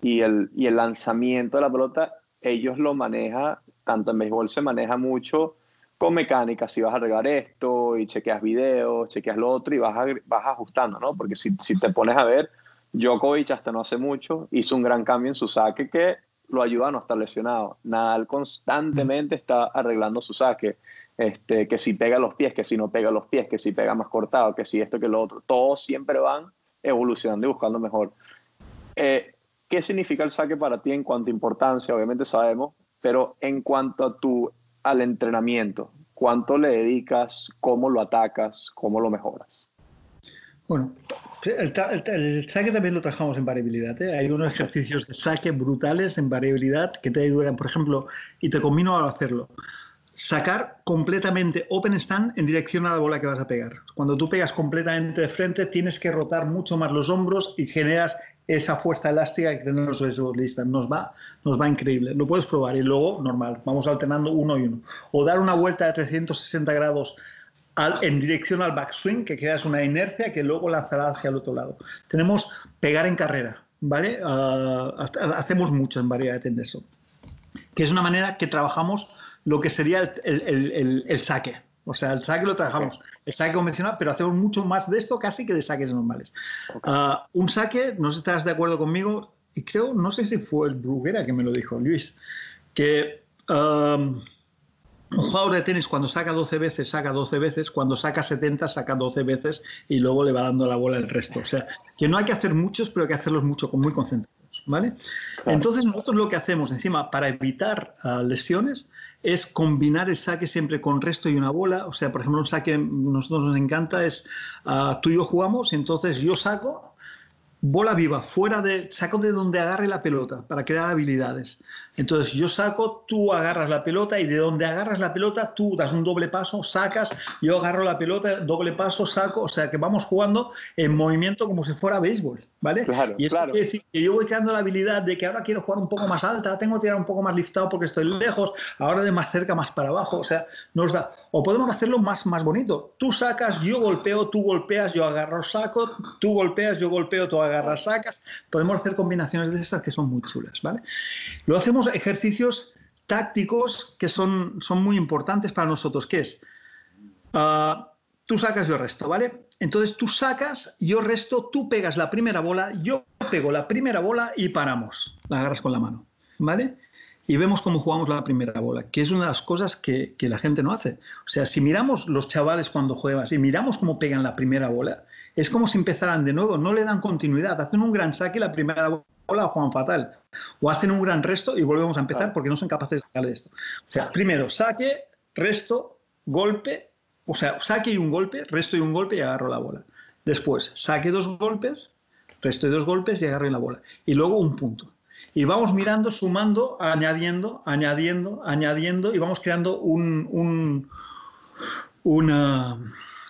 y el, y el lanzamiento de la pelota, ellos lo manejan, tanto en béisbol se maneja mucho con mecánica, si vas a arreglar esto y chequeas videos, chequeas lo otro y vas, a, vas ajustando, ¿no? Porque si, si te pones a ver, Djokovic hasta no hace mucho hizo un gran cambio en su saque que lo ayuda a no estar lesionado. Nadal constantemente está arreglando su saque. Este, que si pega los pies, que si no pega los pies, que si pega más cortado, que si esto, que lo otro. Todos siempre van evolucionando y buscando mejor. Eh, ¿Qué significa el saque para ti en cuanto a importancia? Obviamente sabemos, pero en cuanto a tu, al entrenamiento, ¿cuánto le dedicas? ¿Cómo lo atacas? ¿Cómo lo mejoras? Bueno, El, el, el saque también lo trabajamos en variabilidad, ¿eh? Hay unos ejercicios de saque brutales en variabilidad que te ayudan, por ejemplo, y te combino a hacerlo. Sacar completamente open stand en dirección a la bola que vas a pegar. Cuando tú pegas completamente de frente, tienes que rotar mucho más los hombros y generas esa fuerza elástica que tienen los beisbolistas. Nos va, nos va increíble. Lo puedes probar y luego, normal, vamos alternando uno y uno. O dar una vuelta de trescientos sesenta grados Al, en dirección al backswing, que creas una inercia que luego lanzará hacia el otro lado. Tenemos pegar en carrera, ¿vale? Uh, hacemos mucho en variedad de tendeso, que es una manera que trabajamos lo que sería el, el, el, el saque. O sea, el saque lo trabajamos, okay. El saque convencional, pero hacemos mucho más de esto casi que de saques normales. Okay. Uh, un saque, no sé si estarás de acuerdo conmigo, y creo, no sé si fue el Bruguera que me lo dijo, Luis, que... Um, un jugador de tenis cuando saca doce veces, saca doce veces, cuando saca setenta, saca doce veces y luego le va dando la bola el resto. O sea, que no hay que hacer muchos, pero hay que hacerlos mucho, con muy concentrados, ¿vale? Entonces nosotros lo que hacemos encima para evitar uh, lesiones es combinar el saque siempre con resto y una bola. O sea, por ejemplo, un saque nosotros nos encanta es uh, tú y yo jugamos, entonces yo saco bola viva, fuera de, saco de donde agarre la pelota para crear habilidades. Entonces yo saco, tú agarras la pelota y de donde agarras la pelota tú das un doble paso, sacas, yo agarro la pelota, doble paso, saco, o sea que vamos jugando en movimiento como si fuera béisbol, ¿vale? Claro, y esto claro. Quiere decir que yo voy creando la habilidad de que ahora quiero jugar un poco más alta, tengo que tirar un poco más liftado porque estoy lejos, ahora de más cerca, más para abajo, o sea, nos da... O podemos hacerlo más, más bonito, tú sacas, yo golpeo, tú golpeas, yo agarro, saco, tú golpeas, yo golpeo, tú agarras, sacas, podemos hacer combinaciones de estas que son muy chulas, ¿vale? Lo hacemos ejercicios tácticos que son, son muy importantes para nosotros, que es uh, tú sacas, yo resto, ¿vale? Entonces tú sacas, yo resto, tú pegas la primera bola, yo pego la primera bola y paramos, la agarras con la mano, ¿vale? Y vemos cómo jugamos la primera bola, que es una de las cosas que, que la gente no hace. O sea, si miramos los chavales cuando juegan, si miramos cómo pegan la primera bola, es como si empezaran de nuevo, no le dan continuidad, hacen un gran saque y la primera bola o juegan fatal, o hacen un gran resto y volvemos a empezar porque no son capaces de sacar de esto. O sea, primero saque, resto, golpe, o sea, saque y un golpe, resto y un golpe y agarro la bola. Después saque dos golpes, resto y dos golpes y agarro la bola. Y luego un punto. Y vamos mirando, sumando, añadiendo, añadiendo, añadiendo y vamos creando un... un una,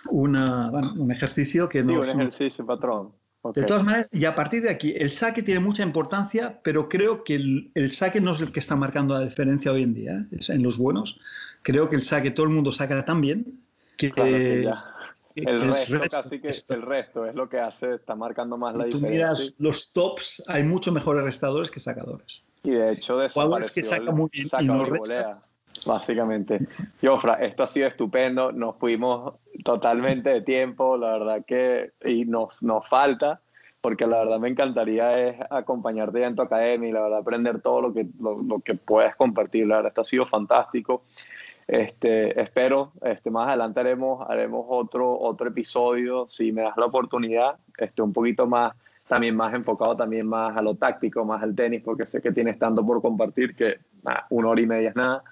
una, bueno, un ejercicio que sí, no... un ejercicio, patrón. Okay. De todas maneras, y a partir de aquí, el saque tiene mucha importancia, pero creo que el, el saque no es el que está marcando la diferencia hoy en día, ¿eh? En los buenos. Creo que el saque, todo el mundo saca tan bien que... Claro que ya. El, el resto, resto casi que esto. El resto es lo que hace, está marcando más y la tú diferencia. Tú miras los tops, hay muchos mejores restadores que sacadores. Y de hecho desapareció es que saca el, muy bien saca y no resta. Básicamente. Jofra, esto ha sido estupendo, nos fuimos totalmente de tiempo, la verdad que y nos, nos falta, porque la verdad me encantaría es acompañarte ya en tu academia y la verdad aprender todo lo que, lo, lo que puedes compartir, la verdad esto ha sido fantástico. Este, espero, este, más adelante haremos, haremos otro, otro episodio, si me das la oportunidad, este, un poquito más, también más enfocado también más a lo táctico, más al tenis, porque sé que tienes tanto por compartir que nah, una hora y media es nada.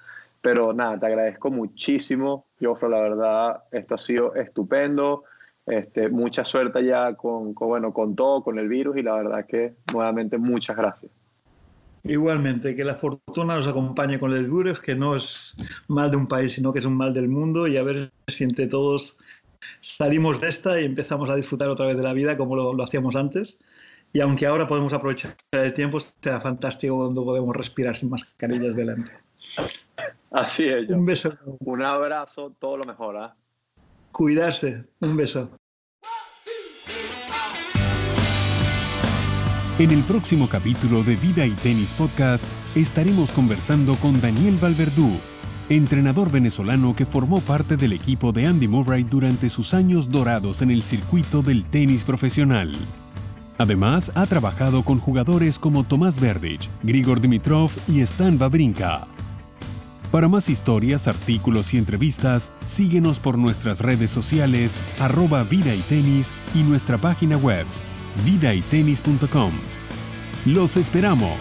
Pero nada, te agradezco muchísimo, Jofre, la verdad, esto ha sido estupendo, este, mucha suerte ya con, con, bueno, con todo, con el virus y la verdad que nuevamente muchas gracias. Igualmente, que la fortuna nos acompañe con el virus, que no es mal de un país, sino que es un mal del mundo y a ver si entre todos salimos de esta y empezamos a disfrutar otra vez de la vida como lo, lo hacíamos antes. Y aunque ahora podemos aprovechar el tiempo, será fantástico cuando podemos respirar sin mascarillas delante. Así es. Yo. Un beso. Un abrazo, todo lo mejor, ¿eh? Cuidarse. Un beso. En el próximo capítulo de Vida y Tenis Podcast estaremos conversando con Daniel Valverdú, entrenador venezolano que formó parte del equipo de Andy Murray durante sus años dorados en el circuito del tenis profesional. Además, ha trabajado con jugadores como Tomás Berdych, Grigor Dimitrov y Stan Wawrinka. Para más historias, artículos y entrevistas, síguenos por nuestras redes sociales, arroba Vida y Tenis y nuestra página web, vida y tenis punto com. ¡Los esperamos!